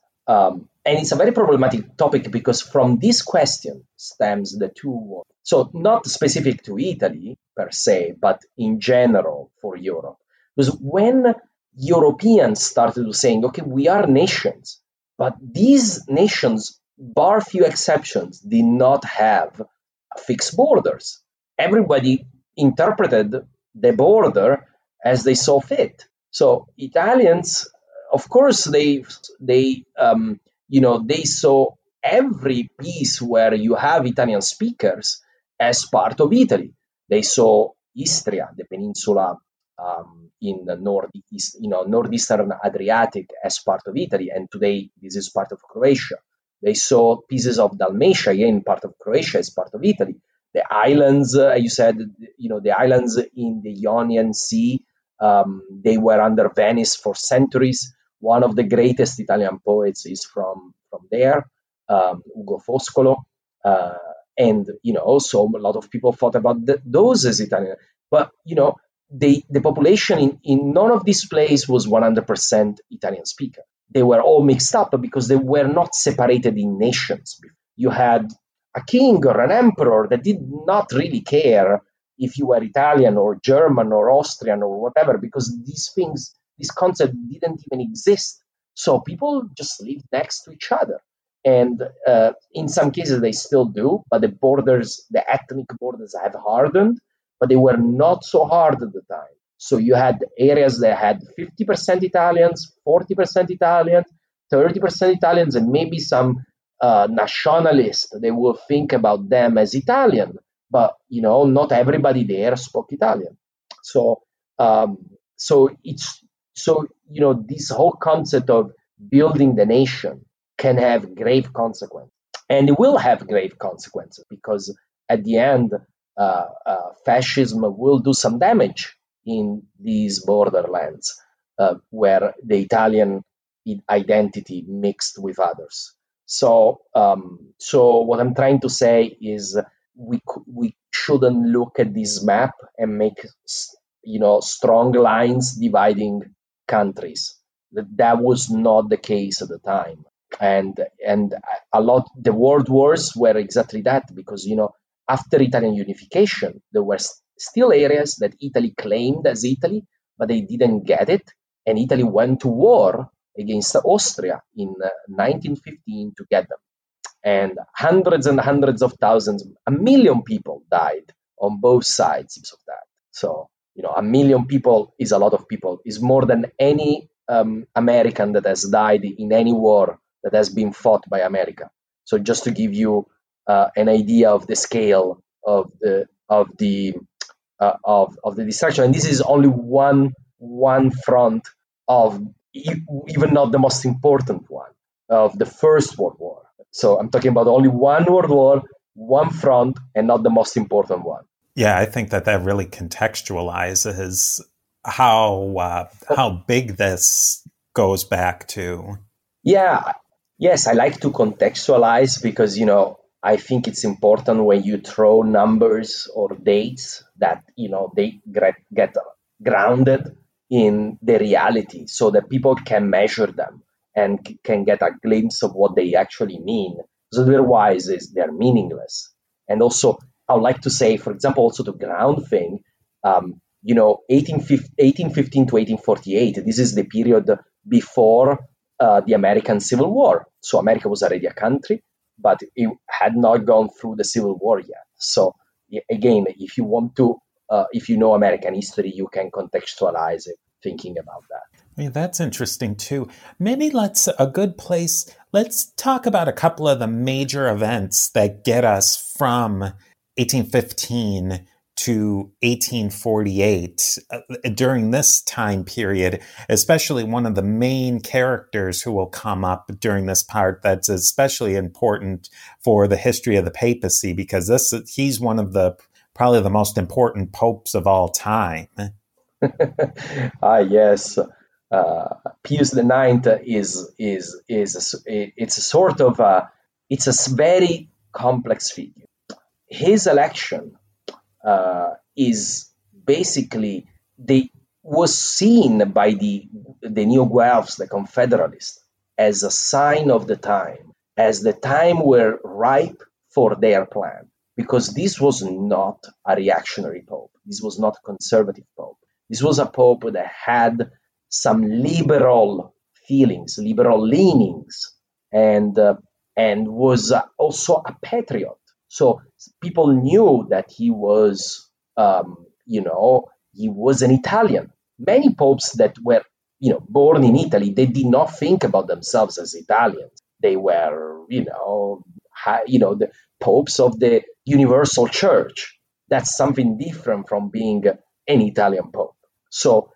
and it's a very problematic topic because from this question stems the two wars. So not specific to Italy per se, but in general for Europe. Because when Europeans started saying, okay, we are nations, but these nations, bar few exceptions, did not have fixed borders. Everybody interpreted the border as they saw fit. So Italians, of course, they saw every piece where you have Italian speakers as part of Italy. They saw Istria, the peninsula in the northeast, northeastern Adriatic, as part of Italy, and today this is part of Croatia. They saw pieces of Dalmatia, again part of Croatia, as part of Italy. The islands, you said, the islands in the Ionian Sea, they were under Venice for centuries. One of the greatest Italian poets is from there, Ugo Foscolo, and also a lot of people thought about those as Italian. But the population in none of these places was 100% Italian speaker. They were all mixed up because they were not separated in nations. You had a king or an emperor that did not really care if you were Italian or German or Austrian or whatever, because this concept didn't even exist. So people just lived next to each other. And in some cases they still do, but the ethnic borders had hardened, but they were not so hard at the time. So you had areas that had 50% Italians, 40% Italians, 30% Italians, and maybe some nationalists. They will think about them as Italian, but not everybody there spoke Italian. So this whole concept of building the nation can have grave consequences, and it will have grave consequences, because at the end, fascism will do some damage in these borderlands where the Italian identity mixed with others. So what I'm trying to say is we shouldn't look at this map and make strong lines dividing countries. That was not the case at the time, and a lot the world wars were exactly that, because after Italian unification there were still areas that Italy claimed as Italy, but they didn't get it, and Italy went to war against Austria in 1915 to get them. And hundreds of thousands, 1 million people died on both sides of that. So, 1 million people is a lot of people, is more than any American that has died in any war that has been fought by America. So just to give you an idea of the scale of the destruction, and this is only one front of even not the most important one of the First World War. So I'm talking about only one World War, one front, and not the most important one. Yeah, I think that really contextualizes how big this goes back to. Yeah, yes, I like to contextualize because I think it's important when you throw numbers or dates that they get grounded in the reality, so that people can measure them and can get a glimpse of what they actually mean. Because otherwise, they're meaningless. And also, I would like to say, for example, also to ground thing, 1815 to 1848. This is the period before the American Civil War. So America was already a country, but it had not gone through the Civil War yet. So again, if you want to, if you know American history, you can contextualize it thinking about that. Yeah, that's interesting too. Maybe let's talk about a couple of the major events that get us from 1815 to 1848. During this time period, especially one of the main characters who will come up during this part that's especially important for the history of the papacy, because he's one of the probably the most important popes of all time. Yes. Pius IX is a very complex figure. His election is basically was seen by the Neo Guelphs, the Confederalists, as a sign of the time, as the time were ripe for their plan, because this was not a reactionary pope. This was not a conservative pope. This was a pope that had some liberal feelings, liberal leanings, and was also a patriot. So people knew that he was, he was an Italian. Many popes that were, born in Italy, they did not think about themselves as Italians. they were, the popes of the universal church. That's something different from being an Italian pope. So,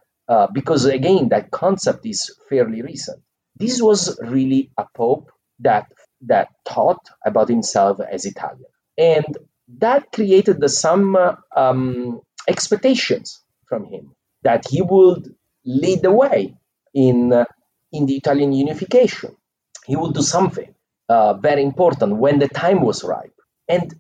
because again, that concept is fairly recent. This was really a pope that thought about himself as Italian. And that created some expectations from him that he would lead the way in the Italian unification. He would do something very important when the time was ripe. And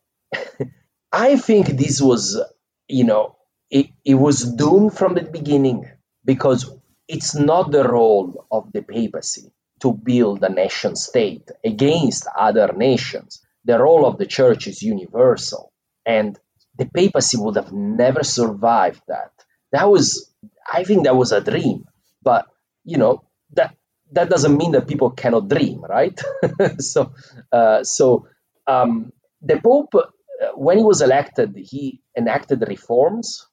I think this was, it was doomed from the beginning, because it's not the role of the papacy to build a nation state against other nations. The role of the church is universal, and the papacy would have never survived that. I think that was a dream, but that doesn't mean that people cannot dream, right? So the Pope, when he was elected, he enacted reforms,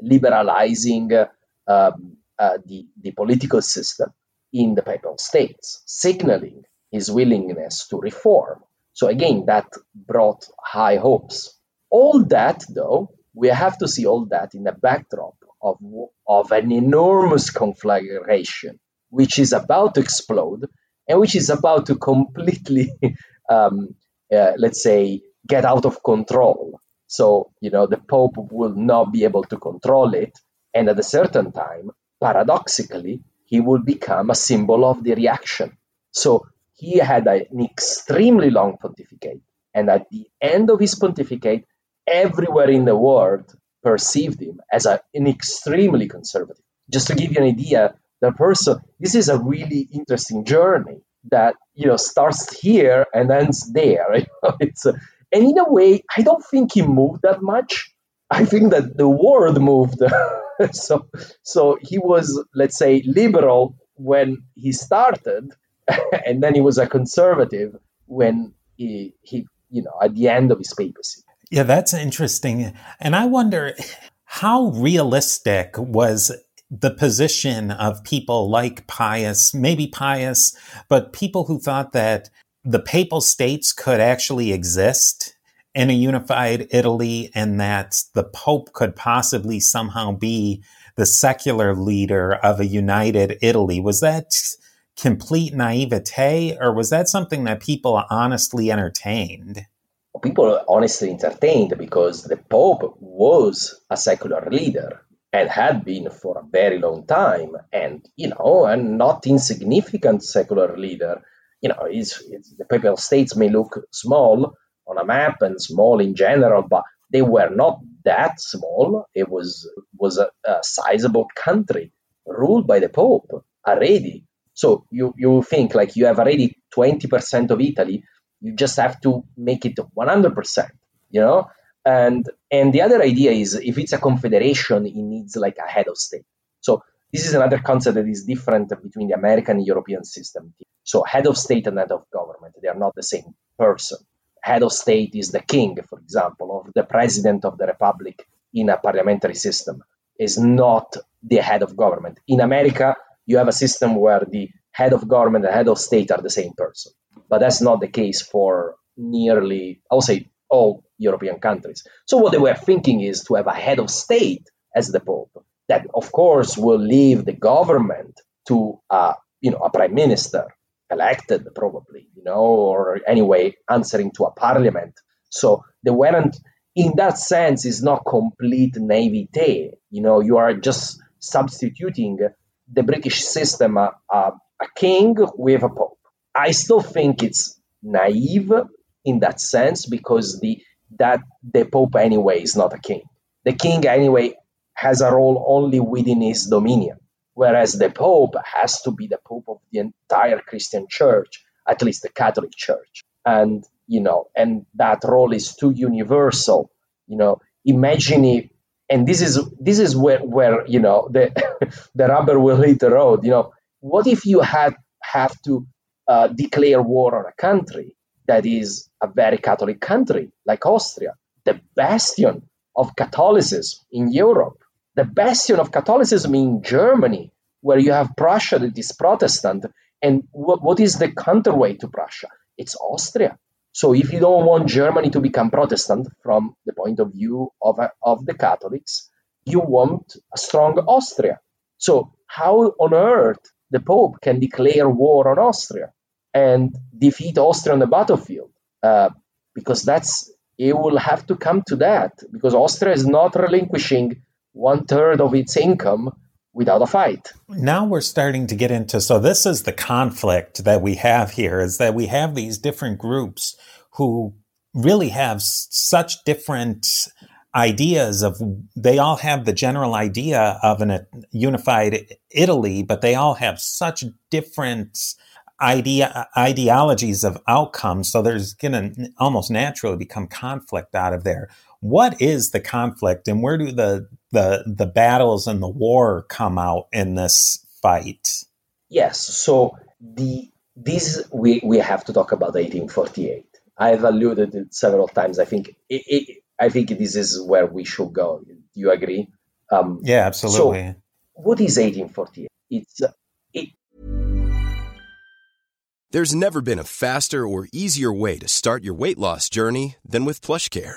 liberalizing the political system in the Papal States, signaling his willingness to reform. So again, that brought high hopes. All that, though, we have to see all that in the backdrop of an enormous conflagration, which is about to explode and which is about to completely, get out of control. So, the Pope will not be able to control it. And at a certain time, paradoxically, he will become a symbol of the reaction. So he had an extremely long pontificate. And at the end of his pontificate, everywhere in the world perceived him as an extremely conservative. Just to give you an idea, this is a really interesting journey that, starts here and ends there. And in a way, I don't think he moved that much. I think that the world moved. So he was, liberal when he started, and then he was a conservative when he at the end of his papacy. Yeah, that's interesting. And I wonder how realistic was the position of people like Pius, but people who thought that the Papal States could actually exist in a unified Italy, and that the Pope could possibly somehow be the secular leader of a united Italy. Was that complete naivete, or was that something that people honestly entertained? People honestly entertained, because the Pope was a secular leader and had been for a very long time, and, a not insignificant secular leader. The Papal States may look small on a map and small in general, but they were not that small. It was a sizable country ruled by the Pope already. So you think you have already 20% of Italy, you just have to make it 100%, And the other idea is, if it's a confederation, it needs a head of state. So this is another concept that is different between the American and European system. So head of state and head of government, they are not the same person. Head of state is the king, for example, or the president of the republic in a parliamentary system, is not the head of government. In America, you have a system where the head of government and head of state are the same person. But that's not the case for nearly, I would say, all European countries. So what they were thinking is to have a head of state as the Pope. That, of course, will leave the government to a prime minister, elected probably, or anyway, answering to a parliament. So they weren't, in that sense, is not complete naivete. You are just substituting the British system, a king with a pope. I still think it's naive in that sense, because the pope anyway is not a king. The king anyway has a role only within his dominion, whereas the pope has to be the pope of the entire Christian church, at least the Catholic church. And, and that role is too universal. Imagine if, and this is where the rubber will hit the road. What if you have to declare war on a country that is a very Catholic country, like Austria, the bastion of Catholicism in Europe, the bastion of Catholicism in Germany, where you have Prussia that is Protestant, And what is the counterweight to Prussia? It's Austria. So if you don't want Germany to become Protestant from the point of view of the Catholics, you want a strong Austria. So how on earth the Pope can declare war on Austria and defeat Austria on the battlefield? Because it will have to come to that, because Austria is not relinquishing 1/3 of its income without a fight. Now we're starting to get into, so this is the conflict that we have here, is that we have these different groups who really have such different ideas of, they all have the general idea of a unified Italy, but they all have such different ideologies of outcomes. So there's going to almost naturally become conflict out of there. What is the conflict, and where do the battles and the war come out in this fight? Yes. So we have to talk about 1848. I've alluded it several times. I think this is where we should go. Do you agree? Yeah, absolutely. So what is 1848? There's never been a faster or easier way to start your weight loss journey than with PlushCare.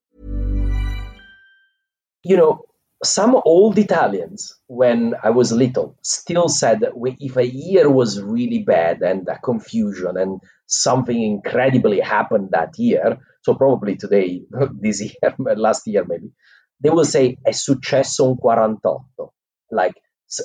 You know, some old Italians, when I was little, still said that if a year was really bad and a confusion and something incredibly happened that year, so probably today, this year, last year maybe, they will say, è successo un 48, like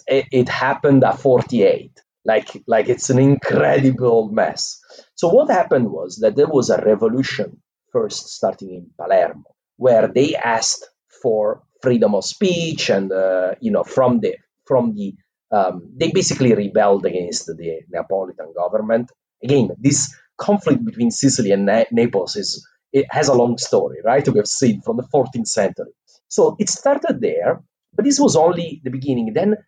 it happened at 48. Like it's an incredible mess. So what happened was that there was a revolution first starting in Palermo, where they asked for freedom of speech and, they basically rebelled against the Neapolitan government. Again, this conflict between Sicily and Naples has a long story, right? We have seen from the 14th century. So it started there, but this was only the beginning. Then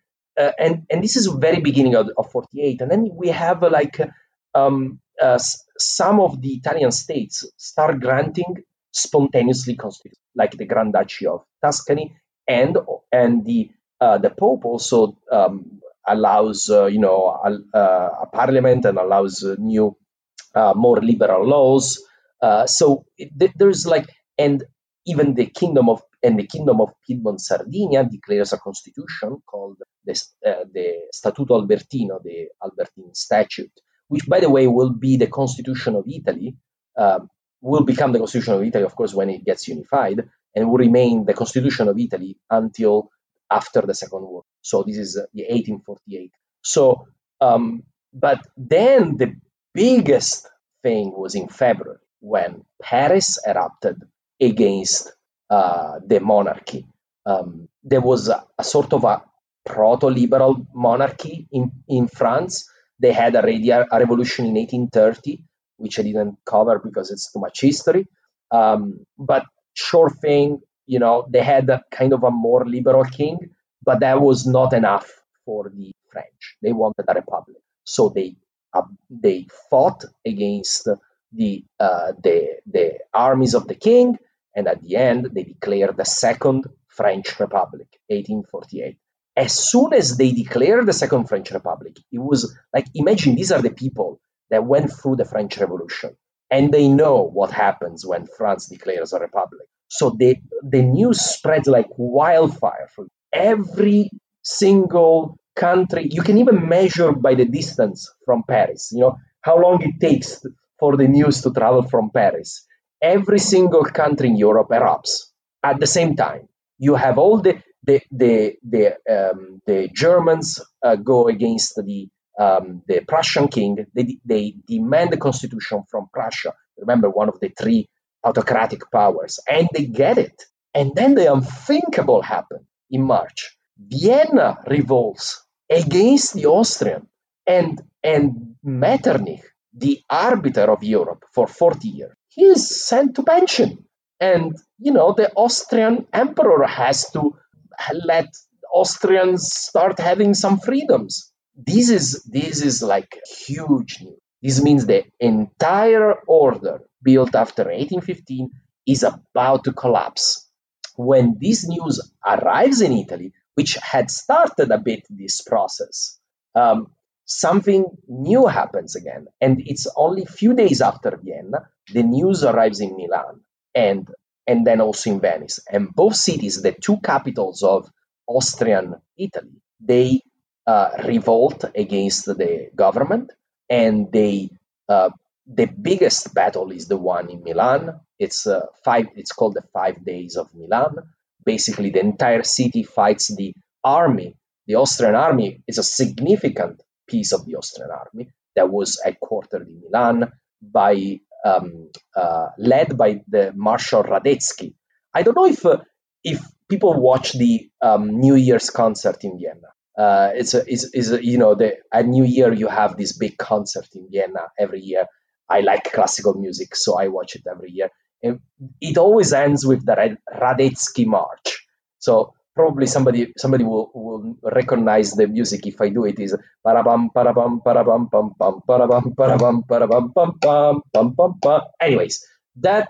and this is the very beginning of 48. And then we have some of the Italian states start granting spontaneously constituted, like the Grand Duchy of Tuscany, and the Pope also allows a parliament and allows new more liberal laws. And even the Kingdom of Piedmont-Sardinia declares a constitution called the Statuto Albertino, the Albertine Statute, which, by the way, will be the constitution of Italy, will become the constitution of Italy, of course, when it gets unified, and will remain the constitution of Italy until after the Second World War. So this is the 1848. So, but then the biggest thing was in February, when Paris erupted against the monarchy. There was a sort of a proto-liberal monarchy in France. They had already a revolution in 1830, which I didn't cover because it's too much history. But sure thing, they had a kind of a more liberal king, but that was not enough for the French. They wanted a republic. So they fought against the armies of the king, and at the end, they declared the Second French Republic, 1848. As soon as they declared the Second French Republic, it was like, imagine these are the people that went through the French Revolution, and they know what happens when France declares a republic. So the news spreads like wildfire from every single country. You can even measure by the distance from Paris, how long it takes for the news to travel from Paris. every single country in Europe erupts at the same time. You have all the Germans go against the Prussian king. They demand the constitution from Prussia. Remember, one of the three autocratic powers, and they get it. And then the unthinkable happened in March. Vienna revolts against the Austrian, and Metternich, the arbiter of Europe for 40 years, he is sent to pension. And, you know, the Austrian emperor has to let Austrians start having some freedoms. This is like huge news. This means the entire order built after 1815 is about to collapse. When this news arrives in Italy, which had started a bit this process, something new happens again. And it's only a few days after Vienna, the news arrives in Milan and then also in Venice. And both cities, the two capitals of Austrian Italy, they revolt against the government. And the biggest battle is the one in Milan. It's called the 5 Days of Milan. Basically, the entire city fights the army. The Austrian army is a significant piece of the Austrian army that was headquartered in Milan led by the Marshal Radetzky. I don't know if people watch the New Year's concert in Vienna. At New Year you have this big concert in Vienna every year. I like classical music, so I watch it every year. And it always ends with the Radetzky March. So probably somebody will recognize the music if I do it. Is parabam parabam parabam pam pam parabam parabam parabam pam pam pam pam pam. Anyways, that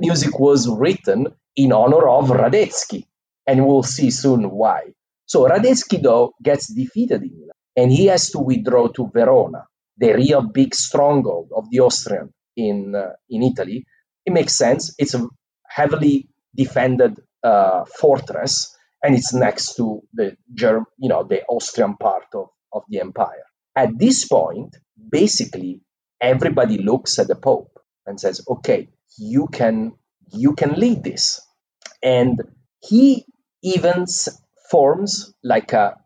music was written in honor of Radetzky, and we'll see soon why. So Radetzky, though, gets defeated in Milan, and he has to withdraw to Verona, the real big stronghold of the Austrian in Italy. It makes sense. It's a heavily defended fortress, and it's next to the Austrian part of the empire. At this point, basically, everybody looks at the Pope and says, "Okay, you can lead this," and he even forms like a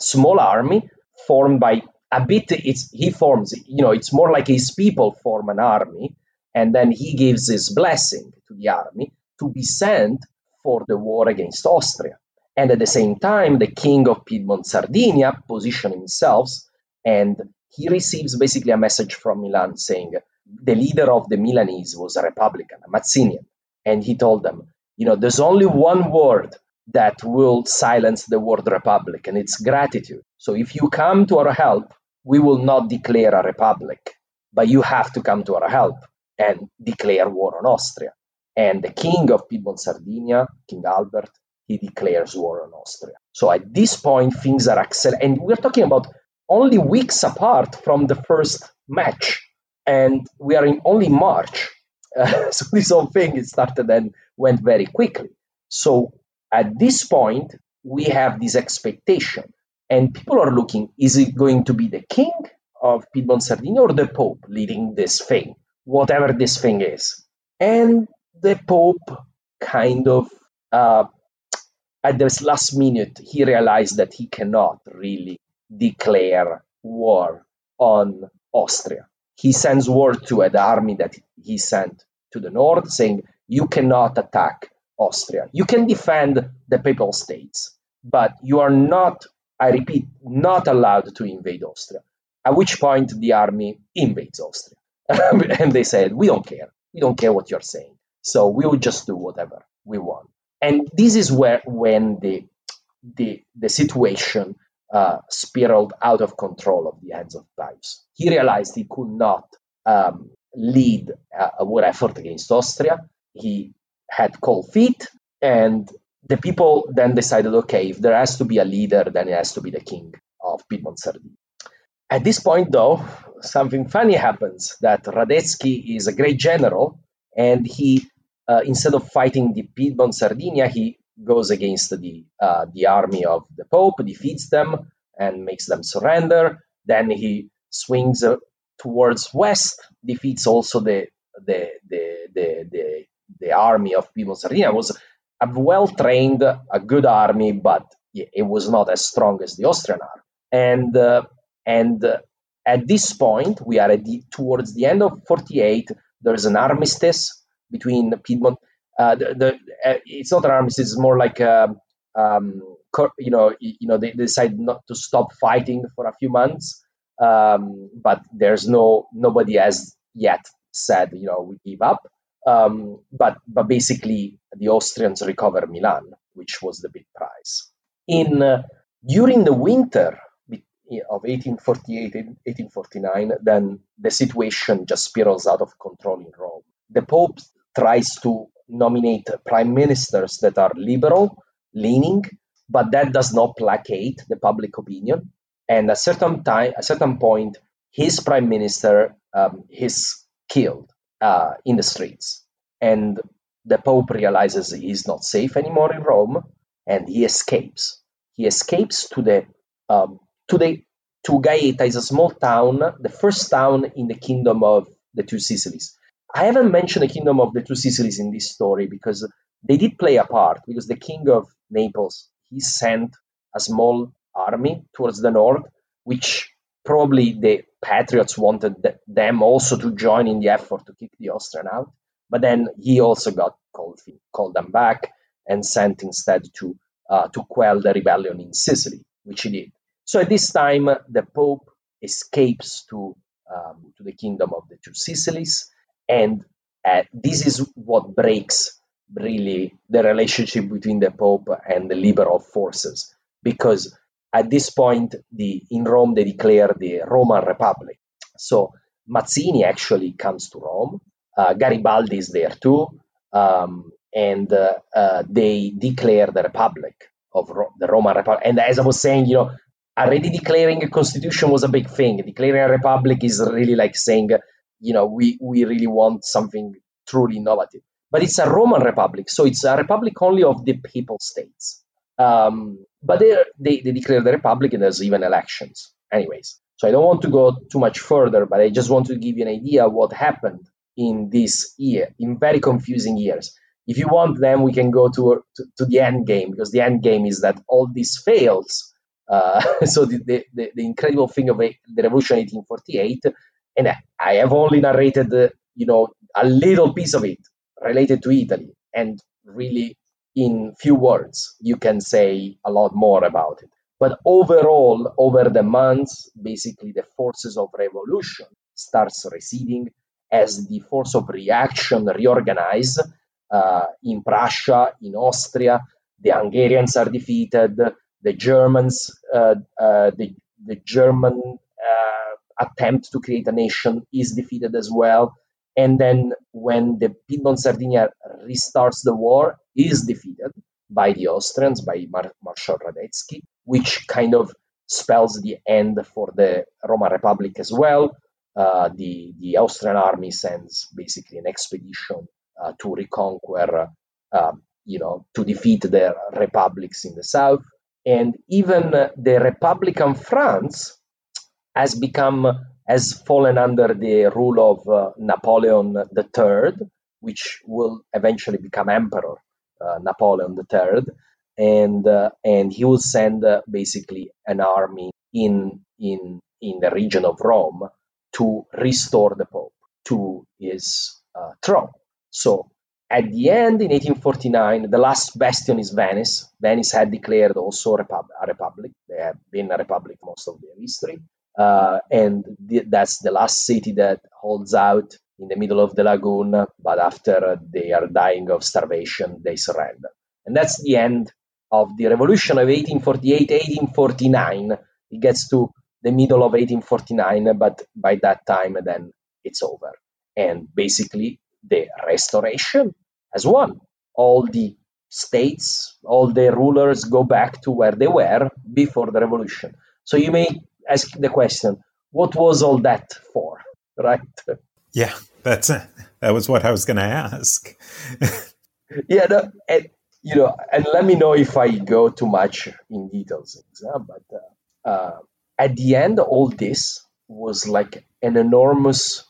small army formed by a bit. It's more like his people form an army, and then he gives his blessing to the army to be sent for the war against Austria. And at the same time, the king of Piedmont-Sardinia positions himself, and he receives basically a message from Milan saying the leader of the Milanese was a Republican, a Mazzinian, and he told them, there's only one word that will silence the word republic, and it's gratitude. So if you come to our help, we will not declare a republic, but you have to come to our help and declare war on Austria. And the king of Piedmont-Sardinia, King Albert, he declares war on Austria. So at this point, things are accelerating. And we're talking about only weeks apart from the first match, and we are in only March. So this whole thing, it started and went very quickly. So at this point, we have this expectation, and people are looking, is it going to be the king of Piedmont-Sardinia or the Pope leading this thing, whatever this thing is? And the Pope kind of, at this last minute, he realized that he cannot really declare war on Austria. He sends word to the army that he sent to the north, saying, you cannot attack Austria. You can defend the Papal States, but you are not, I repeat, not allowed to invade Austria. At which point the army invades Austria. And they said, we don't care. We don't care what you're saying. So we will just do whatever we want. And this is when the situation spiraled out of control of the hands of Pius. He realized he could not lead a war effort against Austria. He had cold feet, and the people then decided, okay, if there has to be a leader, then it has to be the king of Piedmont-Sardinia. At this point, though, something funny happens, that Radetzky is a great general, and he, instead of fighting the Piedmont-Sardinia, he goes against the army of the Pope, defeats them, and makes them surrender. Then he swings towards west, defeats also the the army of Piedmont-Sardinia was a well-trained, a good army, but it was not as strong as the Austrian army. And at this point, we are towards the end of 48. There is an armistice between Piedmont. It's not an armistice; it's more like they decide not to stop fighting for a few months. But there's nobody has yet said, we give up. But basically, the Austrians recover Milan, which was the big prize. During the winter of 1848 and 1849, then the situation just spirals out of control in Rome. The Pope tries to nominate prime ministers that are liberal-leaning, but that does not placate the public opinion. And at a certain point, his prime minister is killed in the streets. And the Pope realizes he's not safe anymore in Rome, and he escapes. He escapes to Gaeta, is a small town, the first town in the Kingdom of the Two Sicilies. I haven't mentioned the Kingdom of the Two Sicilies in this story because they did play a part, because the King of Naples, he sent a small army towards the north, which probably the Patriots wanted them also to join in the effort to kick the Austrian out. But then he also got called them back and sent instead to quell the rebellion in Sicily, which he did. So at this time, the Pope escapes to the Kingdom of the Two Sicilies, and this is what breaks really the relationship between the Pope and the liberal forces, because at this point, in Rome, they declare the Roman Republic. So Mazzini actually comes to Rome. Garibaldi is there too. And they declare the Republic of the Roman Republic. And as I was saying, already declaring a constitution was a big thing. Declaring a republic is really like saying, we really want something truly innovative. But it's a Roman Republic, so it's a republic only of the Papal States. But they declare the republic, and there's even elections. Anyways, so I don't want to go too much further, but I just want to give you an idea what happened in this year, in very confusing years. If you want them, we can go to the end game, because the end game is that all this fails. So the incredible thing of the revolution 1848, and I have only narrated a little piece of it related to Italy, and really in few words you can say a lot more about it. But overall, over the months, basically the forces of revolution starts receding as the force of reaction reorganize. In Prussia, in Austria, the Hungarians are defeated. The Germans, the German attempt to create a nation is defeated as well. And then when the Piedmont-Sardinia restarts the war, is defeated by the Austrians, by Marshal Radetzky, which kind of spells the end for the Roman Republic as well. The Austrian army sends basically an expedition to reconquer, to defeat the republics in the south. And even the Republican France has fallen under the rule of Napoleon III, which will eventually become emperor, Napoleon III, and he will send basically an army in the region of Rome to restore the Pope to his throne. So at the end, in 1849, the last bastion is Venice. Venice had declared also a republic. They have been a republic most of their history. And that's the last city that holds out in the middle of the lagoon. But after they are dying of starvation, they surrender. And that's the end of the revolution of 1848, 1849. It gets to the middle of 1849, but by that time, then it's over. And basically, the restoration has won. All the states, all the rulers go back to where they were before the revolution. So you may ask the question, what was all that for, right? Yeah, that was what I was going to ask. Yeah, and let me know if I go too much in details. But at the end, all this was like an enormous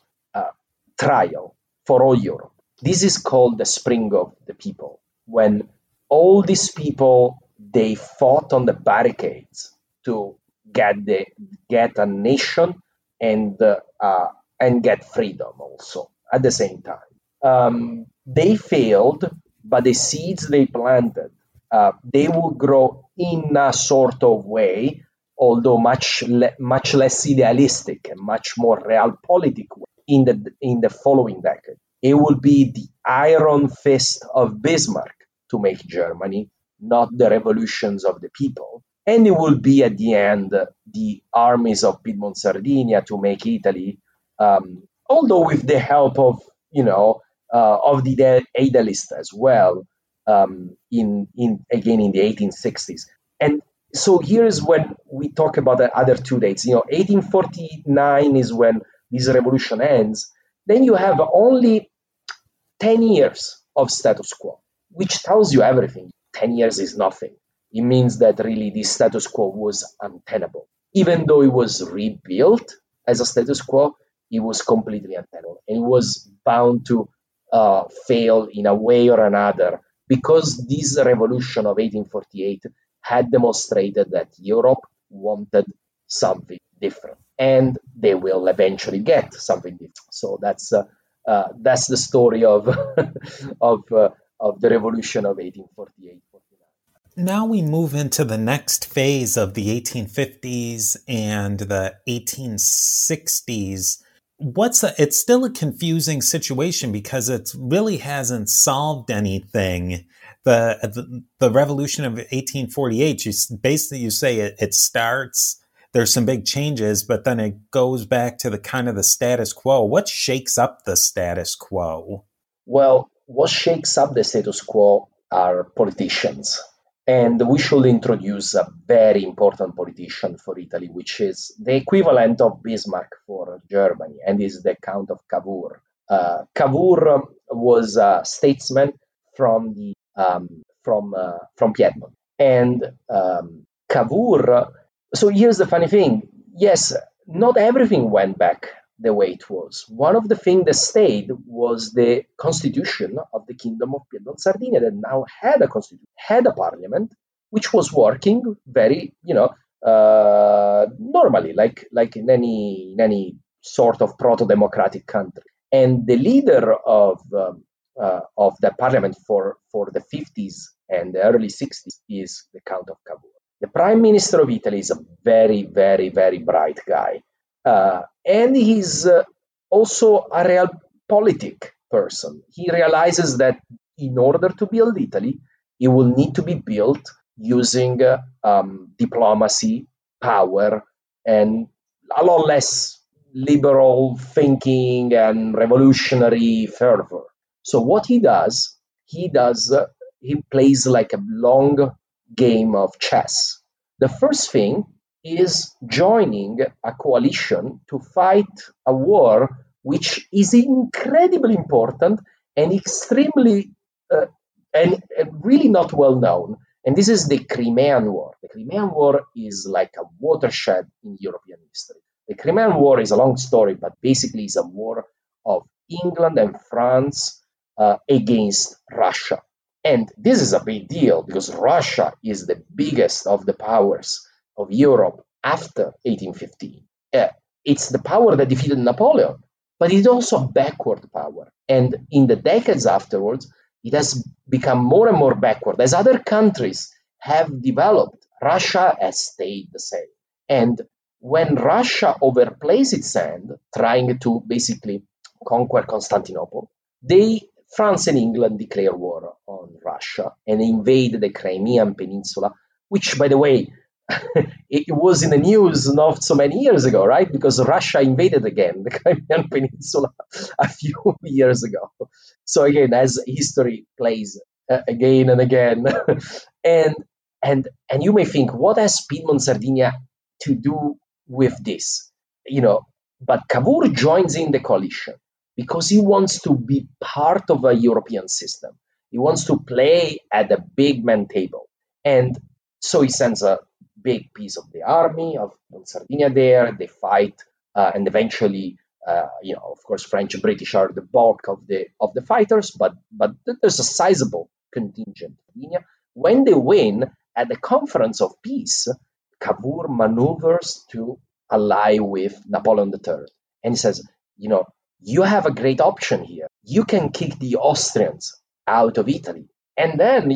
trial for all Europe. This is called the Spring of the People, when all these people, they fought on the barricades to get a nation and get freedom also at the same time. They failed, but the seeds they planted, they will grow in a sort of way, although much less idealistic and much more realpolitik way in the following decade. It will be the iron fist of Bismarck to make Germany, not the revolutions of the people. And it will be at the end the armies of Piedmont-Sardinia to make Italy, although with the help of the idealists as well, in the 1860s. And so here is when we talk about the other two dates. 1849 is when this revolution ends. Then you have only 10 years of status quo, which tells you everything. 10 years is nothing. It means that really the status quo was untenable. Even though it was rebuilt as a status quo, it was completely untenable. And it was bound to fail in a way or another, because this revolution of 1848 had demonstrated that Europe wanted something different. And they will eventually get something different. So that's the story of the revolution of 1848. Now we move into the next phase of the 1850s and the 1860s. It's still a confusing situation because it really hasn't solved anything. The revolution of 1848, you say it starts, there's some big changes, but then it goes back to the kind of the status quo. What shakes up the status quo? Well, what shakes up the status quo are politicians. And we should introduce a very important politician for Italy, which is the equivalent of Bismarck for Germany, and is the Count of Cavour. Cavour was a statesman from Piedmont, and Cavour. So here's the funny thing: yes, not everything went back the way it was. One of the things that stayed was the constitution of the Kingdom of Piedmont-Sardinia, that now had a constitution, had a parliament, which was working very, normally, like in any sort of proto-democratic country. And the leader of the parliament for the 50s and the early 60s is the Count of Cavour. The Prime Minister of Italy is a very, very, very bright guy. And he's also a realpolitik person. He realizes that in order to build Italy, it will need to be built using diplomacy, power, and a lot less liberal thinking and revolutionary fervor. So what he plays like a long game of chess. The first thing is joining a coalition to fight a war which is incredibly important and extremely and really not well known. And this is the Crimean War. The Crimean War is like a watershed in European history. The Crimean War is a long story, but basically it's a war of England and France against Russia. And this is a big deal because Russia is the biggest of the powers of Europe after 1815. It's the power that defeated Napoleon, but it's also a backward power. And in the decades afterwards, it has become more and more backward. As other countries have developed, Russia has stayed the same. And when Russia overplays its hand, trying to basically conquer Constantinople, France and England declare war on Russia and invade the Crimean Peninsula, which, by the way, it was in the news not so many years ago, right? Because Russia invaded again the Crimean Peninsula a few years ago. So again, as history plays again and again, and you may think, what has Piedmont-Sardinia to do with this? But Cavour joins in the coalition because he wants to be part of a European system. He wants to play at the big man table, and so he sends a big piece of the army of Sardinia there. They fight and eventually Of course, French, British are the bulk of the fighters, but there's a sizable contingent. When they win at the Conference of Peace, Cavour maneuvers to ally with Napoleon III, and he says, you have a great option here. You can kick the Austrians out of Italy, and then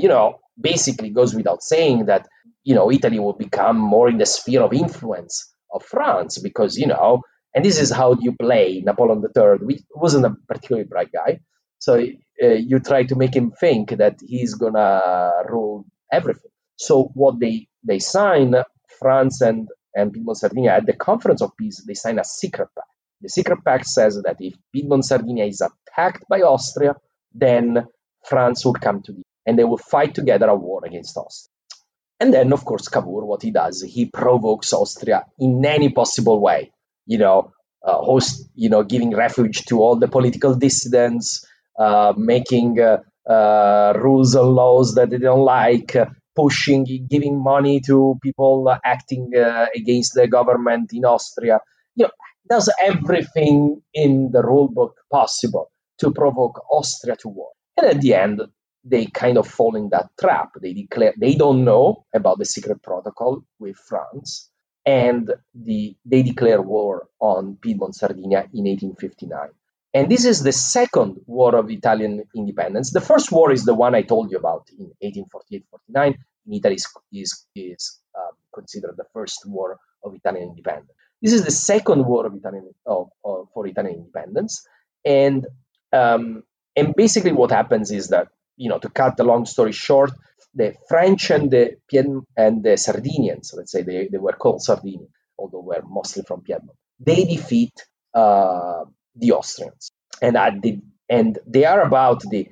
basically goes without saying that Italy will become more in the sphere of influence of France because and this is how you play Napoleon III. He wasn't a particularly bright guy. So you try to make him think that he's going to rule everything. So what they sign, France and Piedmont-Sardinia, at the Conference of Peace, they sign a secret pact. The secret pact says that if Piedmont-Sardinia is attacked by Austria, then France will come to them and they will fight together a war against Austria. And then, of course, Cavour, what he does, he provokes Austria in any possible way. Giving refuge to all the political dissidents, making rules and laws that they don't like, pushing, giving money to people acting against the government in Austria. Does everything in the rule book possible to provoke Austria to war. And at the end, they kind of fall in that trap. They declare they don't know about the secret protocol with France. And they declare war on Piedmont-Sardinia in 1859. And this is the second war of Italian independence. The first war is the one I told you about in 1848-49. In Italy is considered the first war of Italian independence. This is the second war of for Italian independence. And basically what happens is that, to cut the long story short, the French and the Sardinians, let's say they were called Sardinia, although were mostly from Piedmont. They defeat the Austrians, and they are about the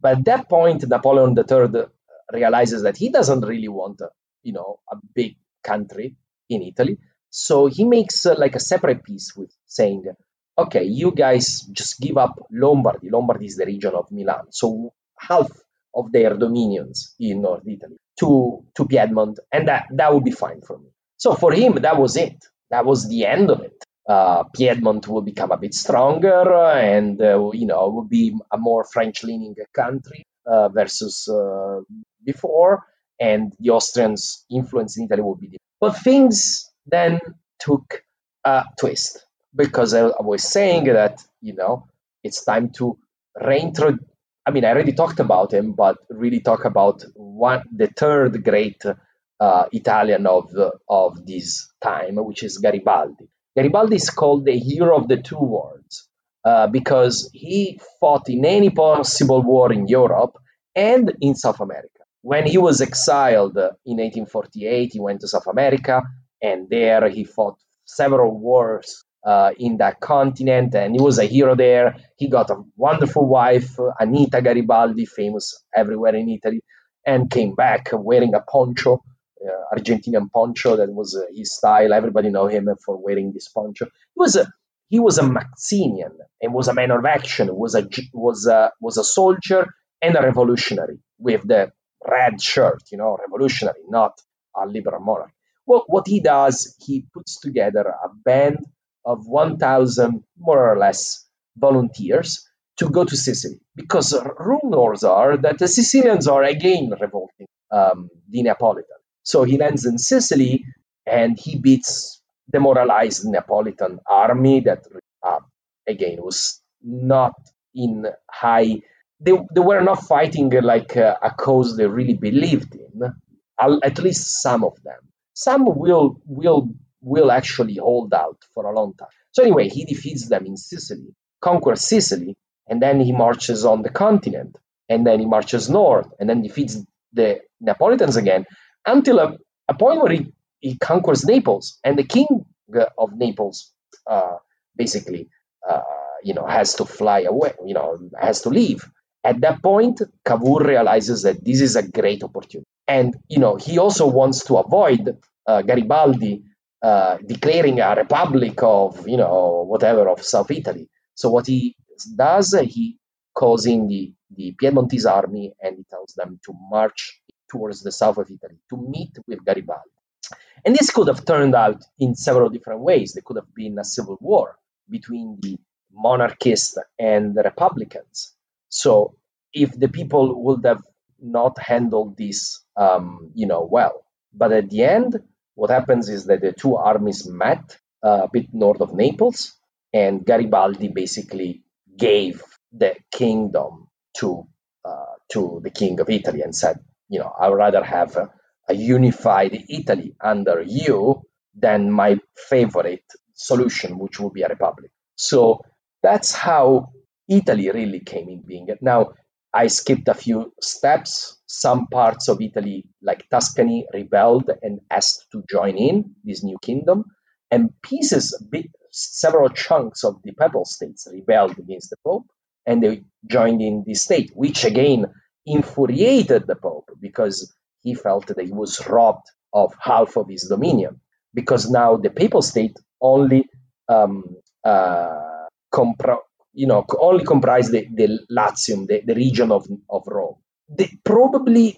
But at that point, Napoleon III realizes that he doesn't really want a big country in Italy, so he makes a separate peace with saying, okay, you guys just give up Lombardy. Lombardy is the region of Milan, so half of their dominions in North Italy to Piedmont, and that would be fine for me. So for him, that was it. That was the end of it. Piedmont will become a bit stronger and, will be a more French-leaning country versus before, and the Austrians' influence in Italy will be different. But things then took a twist, because I was saying that, it's time to reintroduce. I already talked about him, but really talk about the third great Italian of this time, which is Garibaldi. Garibaldi is called the hero of the two worlds because he fought in any possible war in Europe and in South America. When he was exiled in 1848, he went to South America, and there he fought several wars in that continent, and he was a hero there. He got a wonderful wife, Anita Garibaldi, famous everywhere in Italy, and came back wearing a poncho, Argentinian poncho. That was his style. Everybody know him for wearing this poncho. He was a Mazzinian and was a man of action. Was a soldier and a revolutionary with the red shirt. Revolutionary, not a liberal monarch. Well, what he does, he puts together a band of 1,000 more or less volunteers to go to Sicily, because rumors are that the Sicilians are again revolting the Neapolitan. So he lands in Sicily and he beats demoralized Neapolitan army that again was not in high. They were not fighting a cause they really believed in. At least some of them. Some will actually hold out for a long time. So anyway, he defeats them in Sicily, conquers Sicily, and then he marches on the continent, and then he marches north, and then defeats the Neapolitans again, until a point where he conquers Naples, and the king of Naples has to fly away, has to leave. At that point, Cavour realizes that this is a great opportunity. And, he also wants to avoid Garibaldi declaring a republic of, of South Italy. So what he does, he calls in the Piedmontese army, and he tells them to march towards the south of Italy to meet with Garibaldi. And this could have turned out in several different ways. There could have been a civil war between the monarchists and the republicans. So if the people would have not handled this, well. But at the end, what happens is that the two armies met a bit north of Naples, and Garibaldi basically gave the kingdom to the king of Italy and said, I would rather have a unified Italy under you than my favorite solution, which would be a republic. So that's how Italy really came in being. Now, I skipped a few steps. Some parts of Italy, like Tuscany, rebelled and asked to join in this new kingdom. And several chunks of the Papal States rebelled against the Pope, and they joined in this state, which again infuriated the Pope because he felt that he was robbed of half of his dominion. Because now the Papal State only only comprised the Latium, the region of Rome. Probably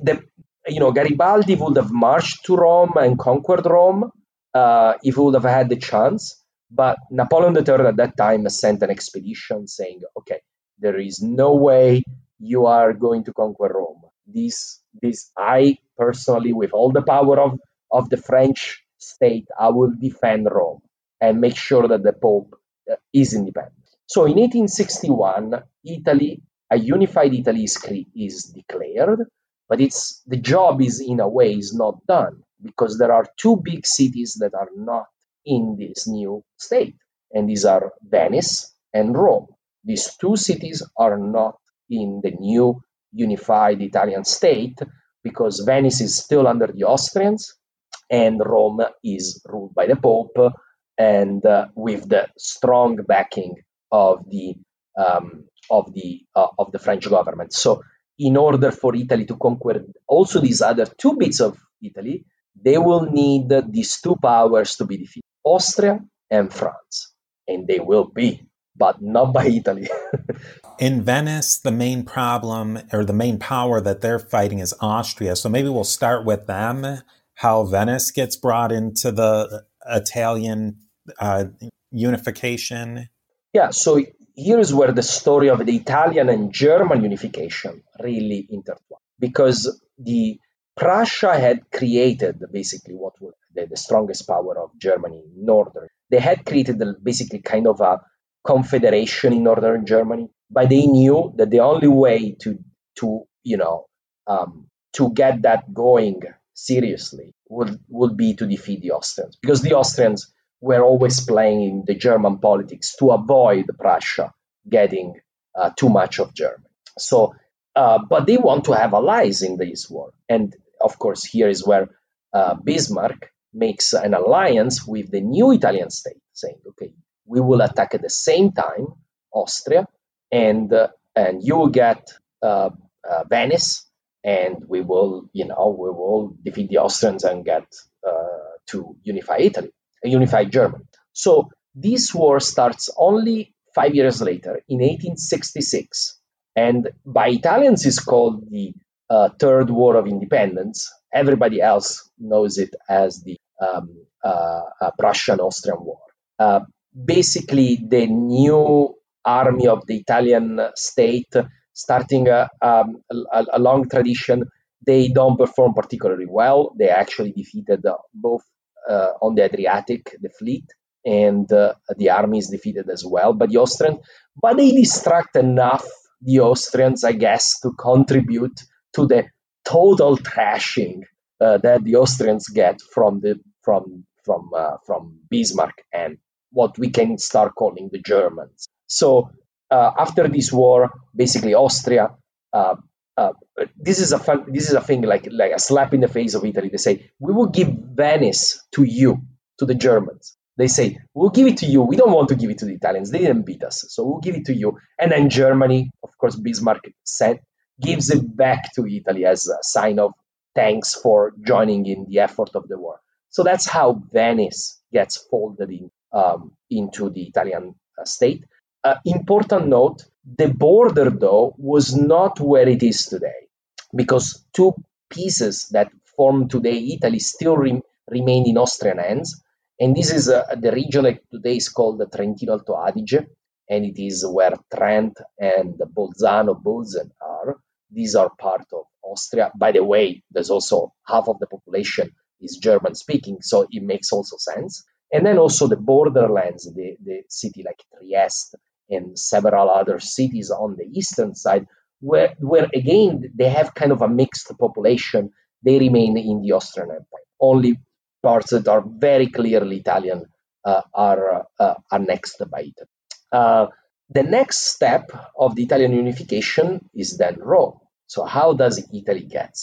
Garibaldi would have marched to Rome and conquered Rome if he would have had the chance. But Napoleon III at that time sent an expedition saying, okay, there is no way you are going to conquer Rome. I personally, with all the power of the French state, I will defend Rome and make sure that the Pope is independent. So in 1861, Italy, a unified Italy is declared, but the job is in a way is not done because there are two big cities that are not in this new state, and these are Venice and Rome. These two cities are not in the new unified Italian state because Venice is still under the Austrians and Rome is ruled by the Pope and with the strong backing of the French government. So in order for Italy to conquer also these other two bits of Italy, they will need these two powers to be defeated, Austria and France. And they will be, but not by Italy. In Venice, the main problem or the main power that they're fighting is Austria. So maybe we'll start with them, how Venice gets brought into the Italian unification. Yeah, so here is where the story of the Italian and German unification really intertwine, because Prussia had created basically what was the strongest power of Germany, Northern. They had created basically kind of a confederation in Northern Germany, but they knew that the only way to get that going seriously would be to defeat the Austrians, because the Austrians were always playing in the German politics to avoid Prussia getting too much of Germany. So, but they want to have allies in this war. And of course, here is where Bismarck makes an alliance with the new Italian state, saying, okay, we will attack at the same time Austria, and you will get Venice, and we will defeat the Austrians and get to unify Italy. A unified Germany. So this war starts only 5 years later, in 1866, and by Italians is called the Third War of Independence. Everybody else knows it as the Prussian-Austrian War. Basically, the new army of the Italian state, starting a long tradition, they don't perform particularly well. They actually defeated both. On the Adriatic, the fleet, and the army is defeated as well by the Austrians. But they distract enough the Austrians, I guess, to contribute to the total trashing that the Austrians get from Bismarck and what we can start calling the Germans. So after this war, basically Austria. This is a thing like a slap in the face of Italy. They say, we will give Venice to you, to the Germans. They say, we'll give it to you. We don't want to give it to the Italians. They didn't beat us. So we'll give it to you. And then Germany, of course, Bismarck said, gives it back to Italy as a sign of thanks for joining in the effort of the war. So that's how Venice gets folded in, into the Italian state. Important note, the border, though, was not where it is today, because two pieces that form today Italy still remain in Austrian hands, And this is the region that today is called the Trentino Alto Adige, and it is where Trent and Bolzano are. These are part of Austria. By the way, there's also half of the population is German speaking, so it makes also sense. And then also the borderlands, the city like Trieste and several other cities on the eastern side, where again, they have kind of a mixed population. They remain in the Austrian Empire. Only parts that are very clearly Italian are annexed by Italy. The next step of the Italian unification is then Rome. So how does Italy get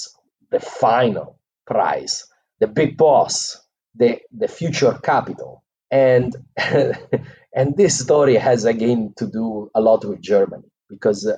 the final prize, the big boss, the future capital? And and this story has again to do a lot with Germany, because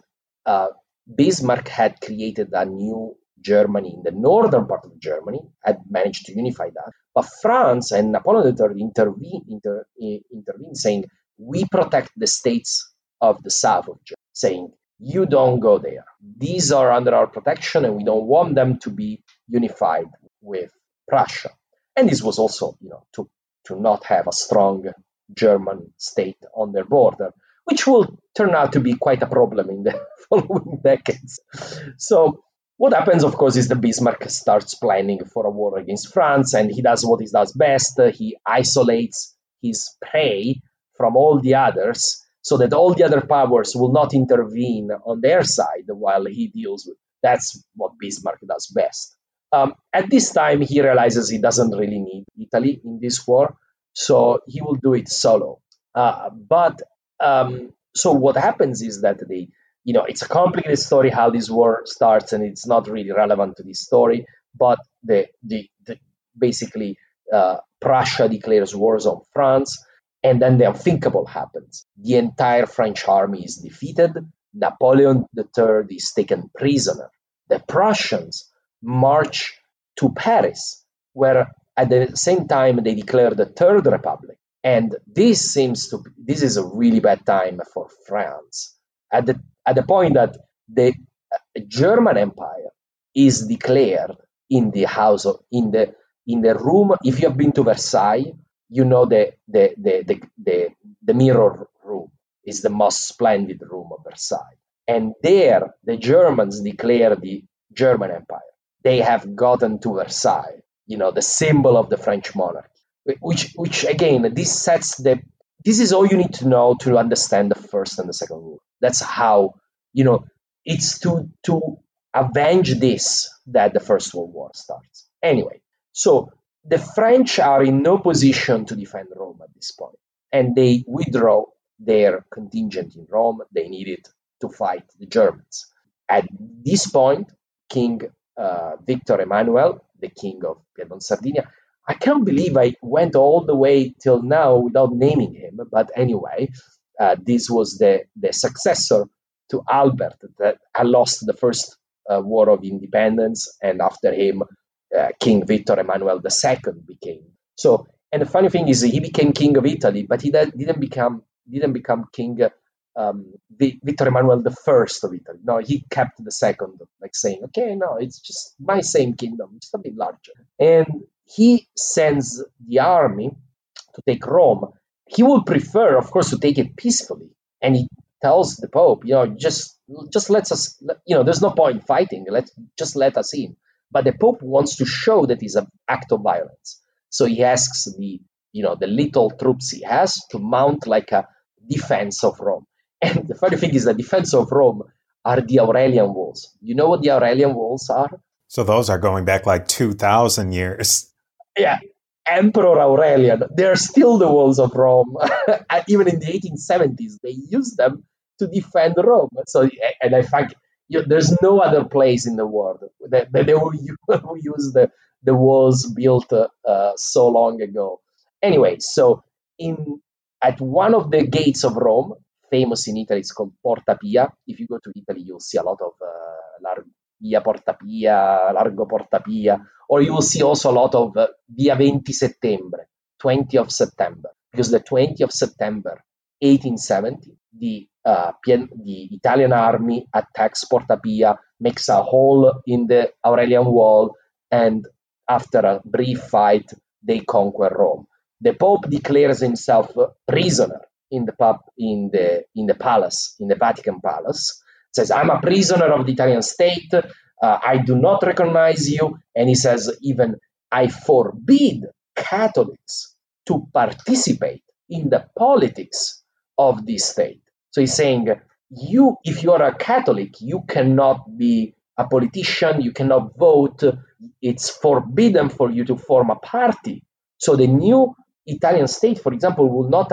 Bismarck had created a new Germany in the northern part of Germany, had managed to unify that, but France and Napoleon III intervened saying, we protect the states of the south of Germany, saying, you don't go there. These are under our protection, and we don't want them to be unified with Prussia. And this was also, to not have a strong German state on their border, which will turn out to be quite a problem in the following decades. So what happens, of course, is that Bismarck starts planning for a war against France, and he does what he does best. He isolates his prey from all the others, so that all the other powers will not intervene on their side while he deals with. That's what Bismarck does best. At this time, he realizes he doesn't really need Italy in this war, so he will do it solo. So what happens is that it's a complicated story how this war starts, and it's not really relevant to this story. But basically, Prussia declares wars on France. And then the unthinkable happens. The entire French army is defeated. Napoleon III is taken prisoner. The Prussians march to Paris, where at the same time they declare the Third Republic. And this is a really bad time for France. At the point that the German Empire is declared in the room. If you have been to Versailles, the mirror room is the most splendid room of Versailles. And there, the Germans declare the German Empire. They have gotten to Versailles, the symbol of the French monarchy, which again, this is all you need to know to understand the First and the Second War. That's how, it's to avenge this that the First World War starts. Anyway, so the French are in no position to defend Rome at this point, and they withdraw their contingent in Rome. They need it to fight the Germans. At this point, King Victor Emmanuel, the king of Piedmont-Sardinia, I can't believe I went all the way till now without naming him, but anyway, this was the successor to Albert that lost the first War of Independence, and after him, King Victor Emmanuel II became so. And the funny thing is, he became king of Italy, but he didn't become king Victor Emmanuel I of Italy. No, he kept the second, like saying, "Okay, no, it's just my same kingdom, just a bit larger." And he sends the army to take Rome. He would prefer, of course, to take it peacefully, and he tells the Pope, just let us, there's no point fighting. Let us in." But the Pope wants to show that it's an act of violence. So he asks the little troops he has to mount like a defense of Rome. And the funny thing is the defense of Rome are the Aurelian Walls. You know what the Aurelian Walls are? So those are going back like 2,000 years. Yeah, Emperor Aurelian. They're still the walls of Rome. Even in the 1870s, they used them to defend Rome. So, and I think there's no other place in the world that they will use the walls built so long ago. Anyway, so at one of the gates of Rome, famous in Italy, it's called Porta Pia. If you go to Italy, you'll see a lot of Via Porta Pia, Largo Porta Pia, or you will see also a lot of Via 20 of September, because the 20th of September, 1870, the Italian army attacks Porta Pia, makes a hole in the Aurelian Wall, and after a brief fight, they conquer Rome. the Pope declares himself a prisoner in the Vatican Palace. Says, I'm a prisoner of the Italian state. I do not recognize you. And he says, even I forbid Catholics to participate in the politics of this state. So he's saying, you, if you are a Catholic, you cannot be a politician, you cannot vote. It's forbidden for you to form a party. So the new Italian state, for example, will not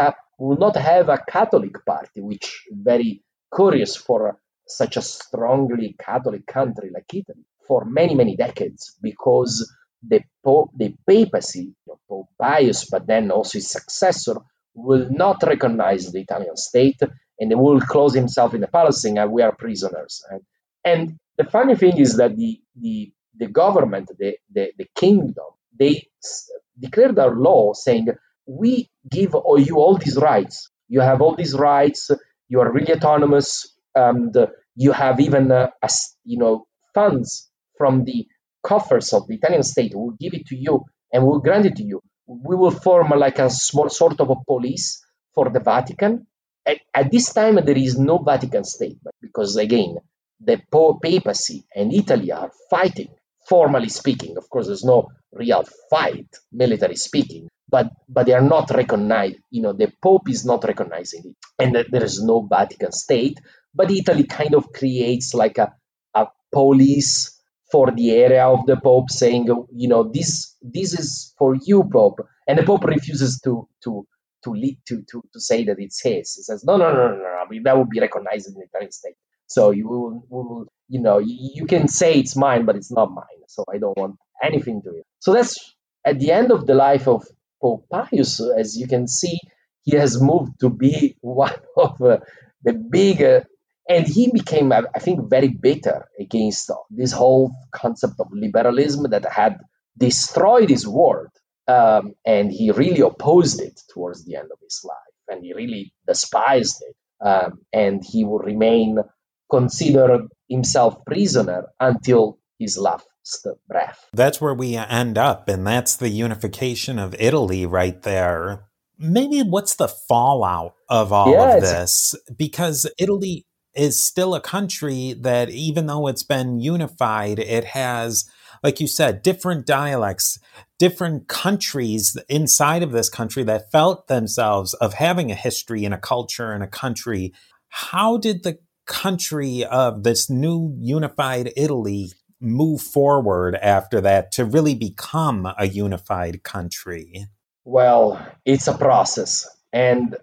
have a Catholic party, which is very curious for such a strongly Catholic country like Italy for many, many decades, because the papacy, Pope Pius, but then also his successor, will not recognize the Italian state, and they will close himself in the palace saying, we are prisoners. And the funny thing is that the government, the kingdom, they declared a law saying, we give you all these rights. You have all these rights. You are really autonomous, and you have even funds from the coffers of the Italian state. We'll give it to you, and we'll grant it to you. We will form like a small sort of a police for the Vatican. At this time, there is no Vatican state, because again, the papacy and Italy are fighting, formally speaking. Of course, there's no real fight, military speaking, but they are not recognized. The Pope is not recognizing it, and there is no Vatican state. But Italy kind of creates like a police for the area of the Pope, saying, this is for you, Pope. And the Pope refuses to say that it's his. He says, no, that would be recognized in the Italian state. So you can say it's mine, but it's not mine. So I don't want anything to it. So that's at the end of the life of Pope Pius. As you can see, he has moved to be one of the bigger. And he became, I think, very bitter against this whole concept of liberalism that had destroyed his world. And he really opposed it towards the end of his life. And he really despised it. And he would consider himself prisoner until his last breath. That's where we end up. And that's the unification of Italy right there. Maybe what's the fallout of all of this? Because Italy is still a country that, even though it's been unified, it has, like you said, different dialects, different countries inside of this country that felt themselves of having a history and a culture and a country. How did the country of this new unified Italy move forward after that to really become a unified country? Well, it's a process, and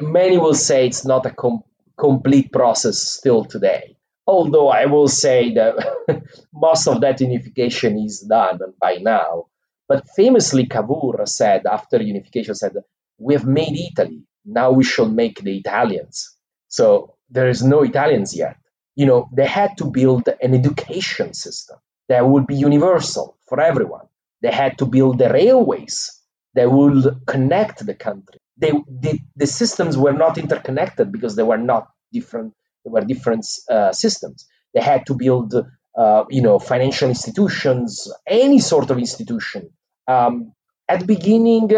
many will say it's not a complete process still today. Although I will say that most of that unification is done by now. But famously, Cavour said after unification, said, "We have made Italy. Now we shall make the Italians." So there is no Italians yet. They had to build an education system that would be universal for everyone. They had to build the railways that would connect the country. The systems were not interconnected because they were not different. They were different systems. They had to build, financial institutions, any sort of institution. At the beginning,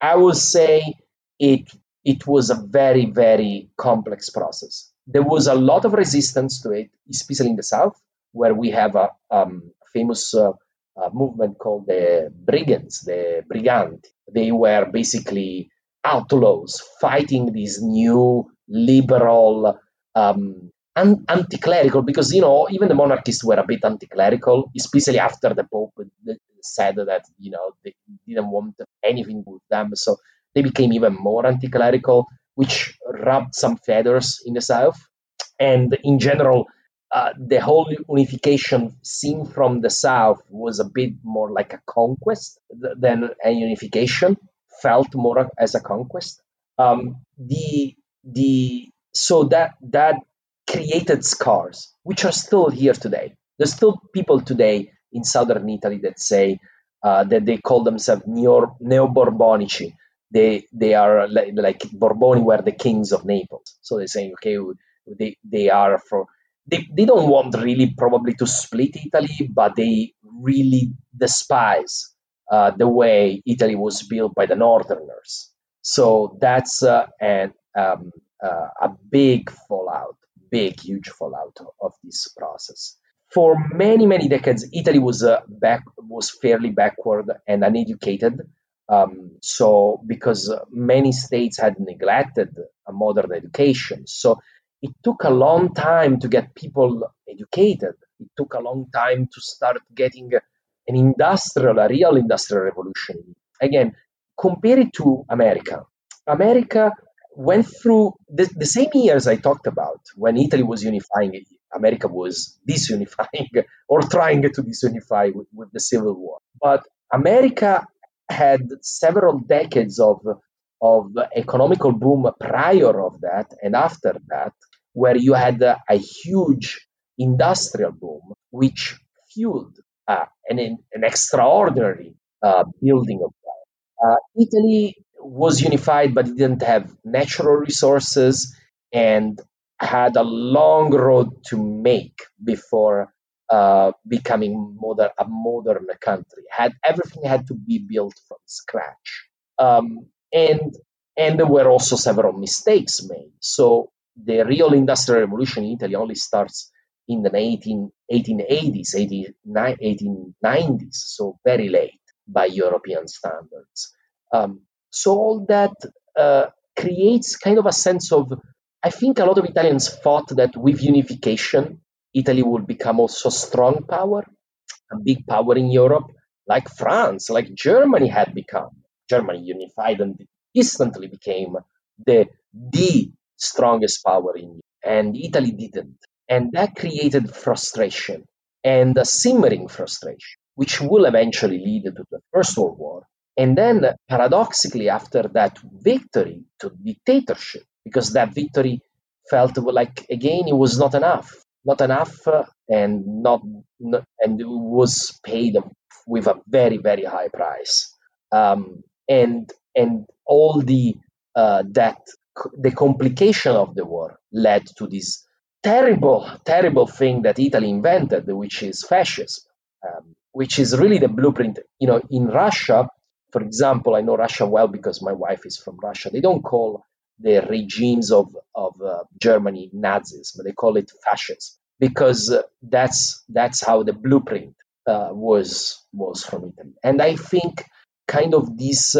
I would say it was a very, very complex process. There was a lot of resistance to it, especially in the south, where we have a famous movement called the brigands, the briganti. They were basically outlaws fighting these new liberal, anti-clerical, because even the monarchists were a bit anti-clerical, especially after the Pope said that they didn't want anything with them, so they became even more anti-clerical, which rubbed some feathers in the south. And in general, the whole unification seen from the south was a bit more like a conquest than a unification, felt more as a conquest. So that created scars, which are still here today. There's still people today in southern Italy that say that they call themselves neo-Borbonici. They are like Borboni were the kings of Naples. So they're saying, okay, they don't want really probably to split Italy, but they really despise the way Italy was built by the Northerners. So that's a big fallout, huge fallout of this process. For many, many decades, Italy was fairly backward and uneducated. So because many states had neglected a modern education. So it took a long time to get people educated. It took a long time to start getting a real industrial revolution. Again, compare it to America. America went through the same years I talked about when Italy was unifying. America was disunifying or trying to disunify with the Civil War. But America had several decades of economical boom prior of that and after that, where you had a huge industrial boom, which fueled an extraordinary building of that. Italy was unified, but didn't have natural resources and had a long road to make before becoming a modern country. Everything had to be built from scratch. And there were also several mistakes made. So the real industrial revolution in Italy only starts in the 1890s, so very late by European standards. So all that creates kind of a sense of, I think a lot of Italians thought that with unification, Italy would become also strong power, a big power in Europe, like France, like Germany had become. Germany unified and instantly became the strongest power in Europe, and Italy didn't. And that created frustration and a simmering frustration, which will eventually lead to the First World War. And then, paradoxically, after that victory, to dictatorship, because that victory felt like, again, it was not enough, and it was paid with a very, very high price. And all the complication of the war led to this terrible, terrible thing that Italy invented, which is fascism, which is really the blueprint. You know, in Russia, for example, I know Russia well because my wife is from Russia. They don't call the regimes of Germany Nazis, but they call it fascism because that's how the blueprint was from Italy. And I think kind of this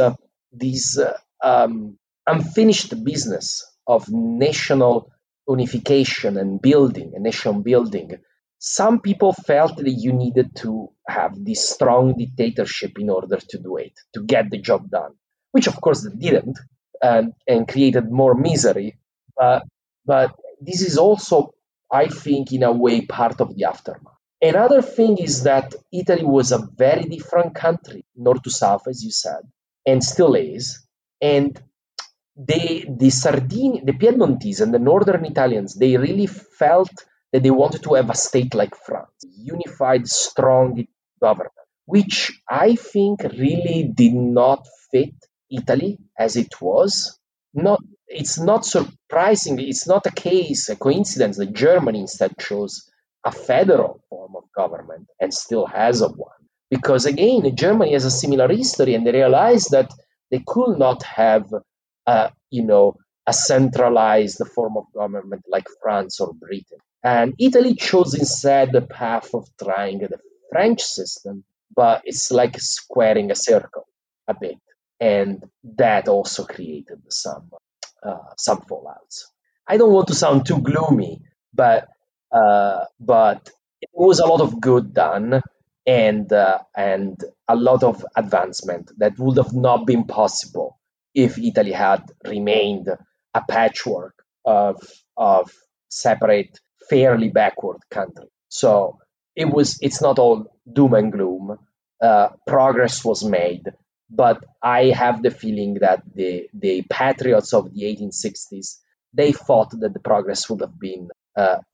unfinished business of national unification and building, and nation building, some people felt that you needed to have this strong dictatorship in order to do it, to get the job done, which of course they didn't, and created more misery. But this is also, I think, in a way, part of the aftermath. Another thing is that Italy was a very different country, north to south, as you said, and still is. And the Piedmontese and the northern Italians, they really felt that they wanted to have a state like France, unified, strong government, which I think really did not fit Italy as it was. It's not a case, a coincidence that Germany instead chose a federal form of government and still has a one. Because again, Germany has a similar history and they realized that they could not have a centralized form of government like France or Britain. And Italy chose instead the path of trying the French system, but it's like squaring a circle a bit. And that also created some fallouts. I don't want to sound too gloomy, but it was a lot of good done and a lot of advancement that would have not been possible if Italy had remained a patchwork of separate, fairly backward countries. So it's not all doom and gloom. Progress was made. But I have the feeling that the patriots of the 1860s, they thought that the progress would have been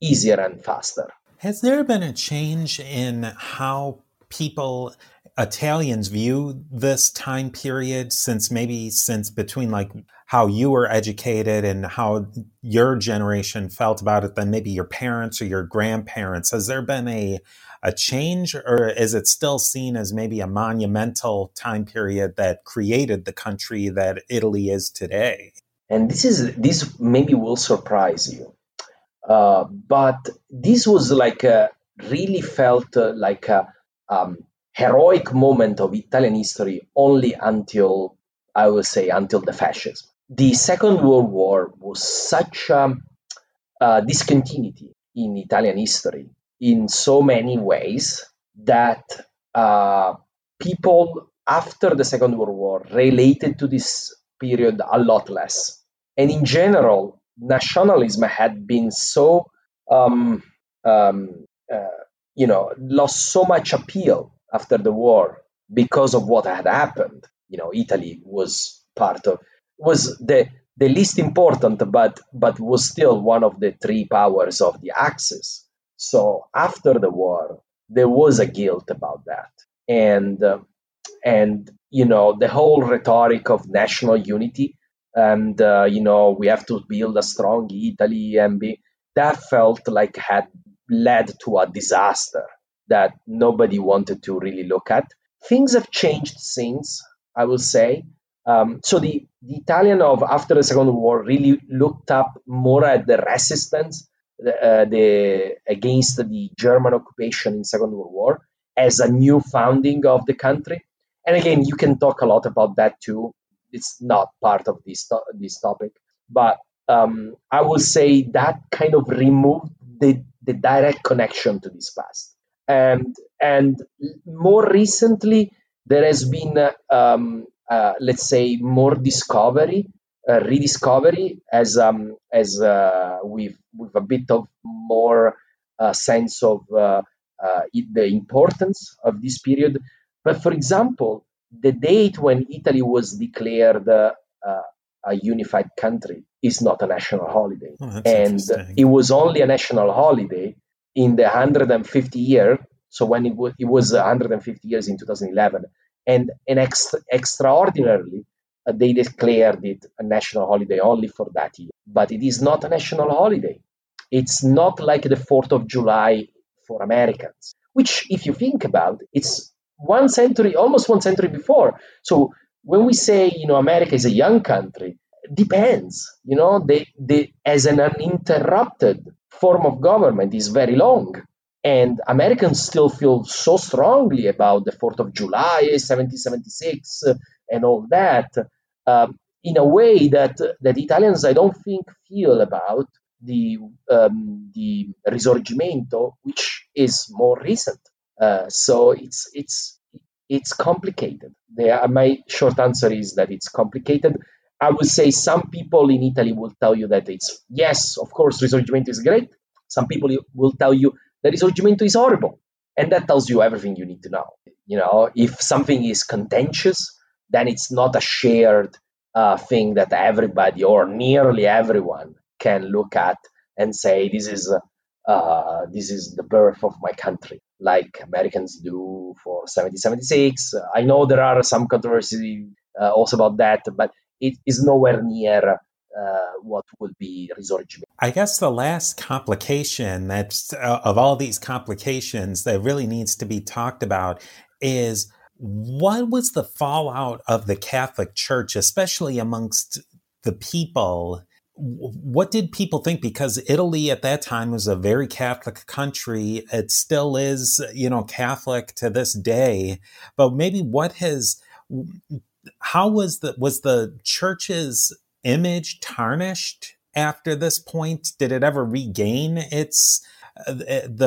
easier and faster. Has there been a change in how people, Italians, view this time period since between like how you were educated and how your generation felt about it than maybe your parents or your grandparents? Has there been a change, or is it still seen as maybe a monumental time period that created the country that Italy is today? And this maybe will surprise you, but this was like really felt like a heroic moment of Italian history only until, I will say, until the fascism. The Second World War was such a discontinuity in Italian history in so many ways that people after the Second World War related to this period a lot less. And in general, nationalism had been so, lost so much appeal after the war because of what had happened. You know, Italy was the least important, but was still one of the three powers of the Axis. So after the war, there was a guilt about that. And you know, the whole rhetoric of national unity and, we have to build a strong Italy and that felt like had led to a disaster that nobody wanted to really look at. Things have changed since, I will say. So the Italian of after the Second World War really looked up more at the resistance against the German occupation in Second World War as a new founding of the country. And again, you can talk a lot about that too. It's not part of this topic, but I will say that kind of removed the direct connection to this past. And more recently, there has been, let's say, more discovery, rediscovery, as with a bit of more sense of the importance of this period. But for example, the date when Italy was declared a unified country is not a national holiday. Oh, and it was only a national holiday in the 150 year, so when it was 150 years in 2011, and extraordinarily, they declared it a national holiday only for that year. But it is not a national holiday. It's not like the 4th of July for Americans, which, if you think about, it's almost one century before. So when we say, America is a young country, it depends. They as an uninterrupted form of government is very long, and Americans still feel so strongly about the 4th of July, 1776, and all that in a way that Italians, I don't think, feel about the Risorgimento, which is more recent. So it's complicated. My short answer is that it's complicated. I would say some people in Italy will tell you that yes, of course, Risorgimento is great. Some people will tell you that Risorgimento is horrible. And that tells you everything you need to know. If something is contentious, then it's not a shared thing that everybody or nearly everyone can look at and say, this is the birth of my country, like Americans do for 1776. I know there are some controversy also about that, but it is nowhere near what would be Risorgimento. I guess the last complication of all these complications that really needs to be talked about is what was the fallout of the Catholic Church, especially amongst the people? What did people think? Because Italy at that time was a very Catholic country. It still is, Catholic to this day. But maybe how was the church's image tarnished after this point? Did it ever regain its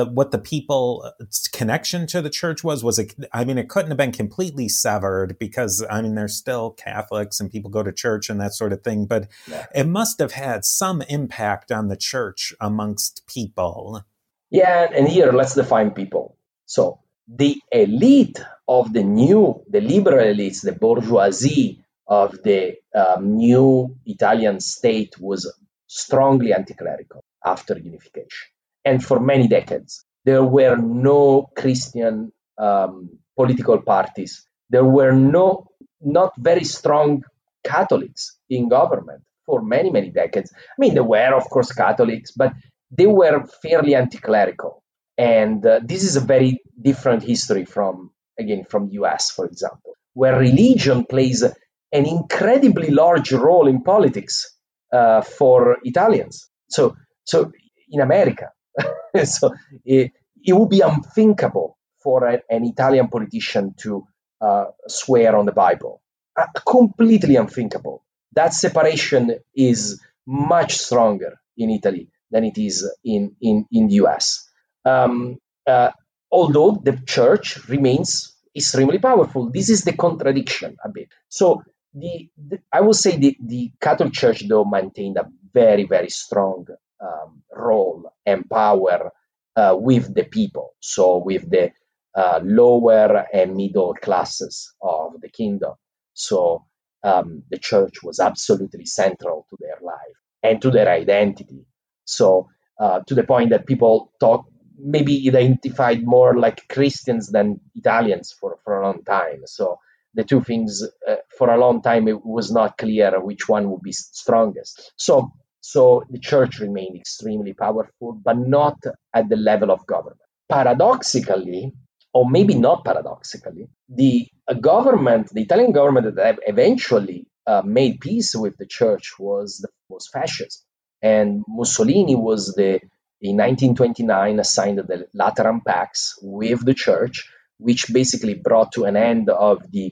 what the people's connection to the church was? Was it? I mean, it couldn't have been completely severed because they're still Catholics and people go to church and that sort of thing. But yeah, it must have had some impact on the church amongst people. Yeah, and here let's define people. So the elite of the liberal elites, the bourgeoisie of the new Italian state was strongly anti-clerical after unification. And for many decades, there were no Christian political parties. There were not very strong Catholics in government for many, many decades. I mean, there were, of course, Catholics, but they were fairly anti-clerical. And this is a very different history from the US, for example, where religion plays an incredibly large role in politics for Italians. So in America, so it would be unthinkable for an Italian politician to swear on the Bible. Completely unthinkable. That separation is much stronger in Italy than it is in the US. Although the church remains extremely powerful. This is the contradiction a bit. So I would say the Catholic Church, though, maintained a very, very strong role and power with the people, so with the lower and middle classes of the kingdom. So the church was absolutely central to their life and to their identity. So to the point that people maybe identified more like Christians than Italians for a long time. So the two things, for a long time, it was not clear which one would be strongest. So the church remained extremely powerful, but not at the level of government. Paradoxically, or maybe not paradoxically, the Italian government that eventually made peace with the church was fascism. And Mussolini was in 1929, signed the Lateran Pacts with the church, which basically brought to an end and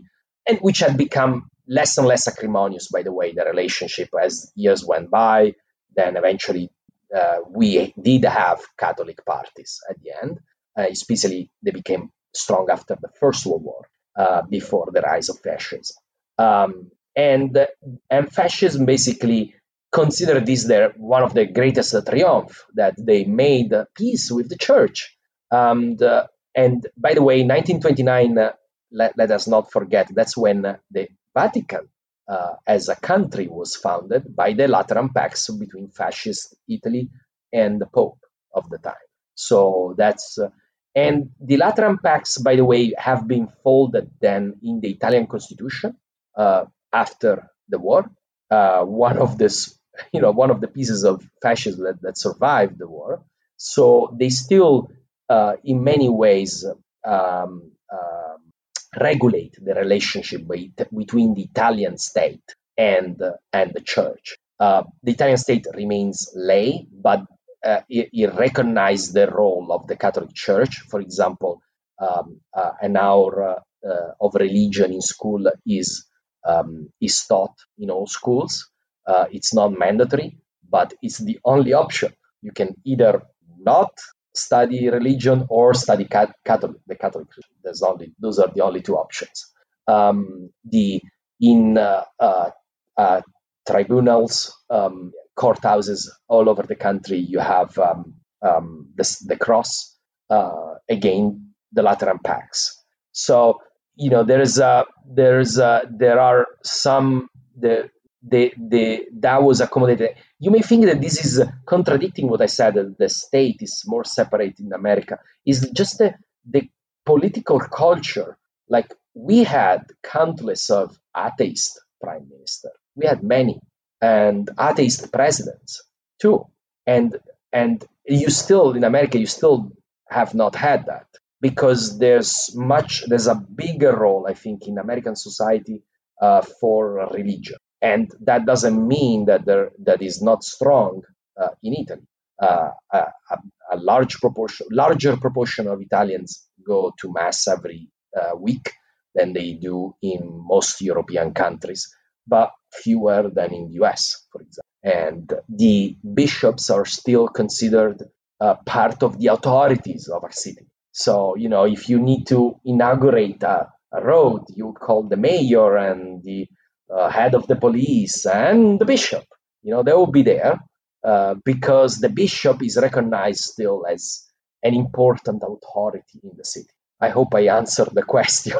which had become less and less acrimonious, by the way, the relationship as years went by. Then eventually we did have Catholic parties at the end, especially they became strong after the First World War, before the rise of fascism. And fascism basically consider this one of the greatest triumph that they made peace with the church. And by the way, 1929, let us not forget, that's when the Vatican as a country was founded by the Lateran Pacts between fascist Italy and the Pope of the time. So and the Lateran Pacts, by the way, have been folded then in the Italian Constitution after the war. One of the pieces of fascism that survived the war. So they still, in many ways, regulate the relationship between the Italian state and the church. The Italian state remains lay, but it recognized the role of the Catholic Church. For example, an hour of religion in school is taught in all schools. It's not mandatory, but it's the only option. You can either not study religion or study the Catholic. Those are the only two options. In tribunals, courthouses all over the country, you have the cross, again, the Lateran Pacts. So, that was accommodated. You may think that this is contradicting what I said, that the state is more separate in America. It's just the political culture. Like, we had countless of atheist prime minister. We had many, and atheist presidents too. And you still, in America, you still have not had that. Because there's a bigger role, I think, in American society for religion, and that doesn't mean that that is not strong in Italy. A larger proportion of Italians go to mass every week than they do in most European countries, but fewer than in the US, for example. And the bishops are still considered part of the authorities of a city. So, if you need to inaugurate a road, you call the mayor and the head of the police and the bishop. They will be there because the bishop is recognized still as an important authority in the city. I hope I answered the question.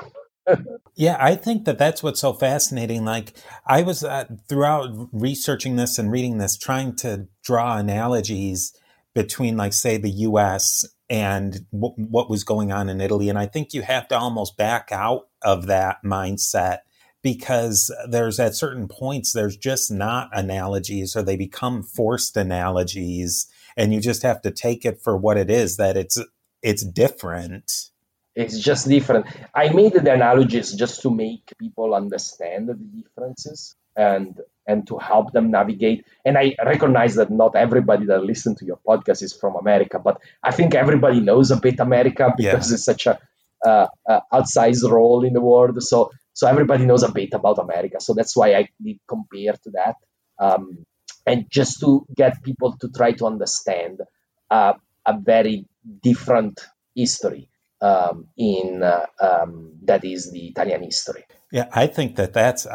Yeah, I think that's what's so fascinating. Like, I was throughout researching this and reading this, trying to draw analogies between, like, say, the U.S. and what was going on in Italy. And I think you have to almost back out of that mindset, because there's, at certain points, there's just not analogies, or they become forced analogies, and you just have to take it for what it is, that it's different. It's just different. I made the analogies just to make people understand the differences and to help them navigate. And I recognize that not everybody that listens to your podcast is from America, but I think everybody knows a bit America, because it's such a outsized role in the world. So everybody knows a bit about America. So that's why I did compare to that. And just to get people to try to understand a very different history that is the Italian history. Yeah, I think that's...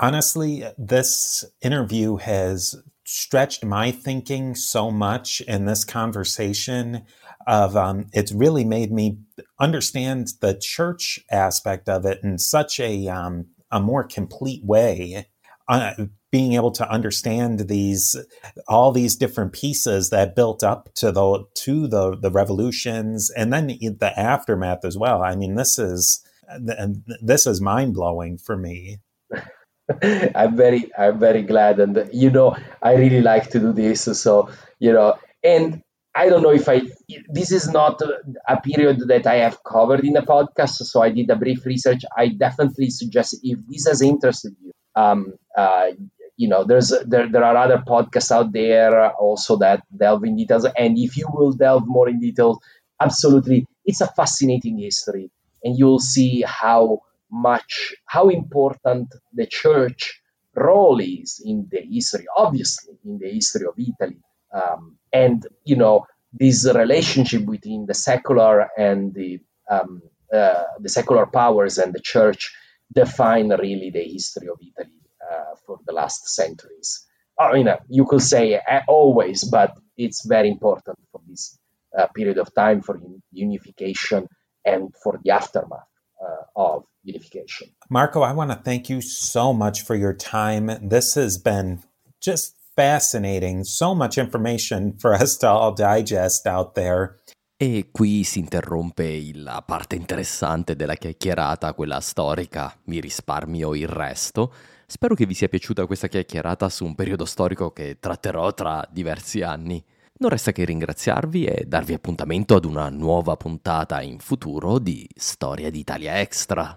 Honestly, this interview has stretched my thinking so much in this conversation of it's really made me understand the church aspect of it in such a more complete way, being able to understand all these different pieces that built up to the revolutions and then the aftermath as well. I mean, this is mind-blowing for me. I'm very glad. And, I really like to do this. So, and I don't know if this is not a period that I have covered in a podcast. So I did a brief research. I definitely suggest, if this has interested you, there are other podcasts out there also that delve in details. And if you will delve more in detail, absolutely. It's a fascinating history, and you'll see how important the church role is in the history, obviously, in the history of Italy. And this relationship between the secular and the secular powers and the church define really the history of Italy for the last centuries. You could say always, but it's very important for this period of time, for unification and for the aftermath of unification. Marco, I want to thank you so much for your time. This has been just fascinating, so much information for us to all digest out there. E qui si interrompe la parte interessante della chiacchierata, quella storica. Mi risparmio il resto. Spero che vi sia piaciuta questa chiacchierata su un periodo storico che tratterò tra diversi anni. Non resta che ringraziarvi e darvi appuntamento ad una nuova puntata in futuro di Storia d'Italia Extra.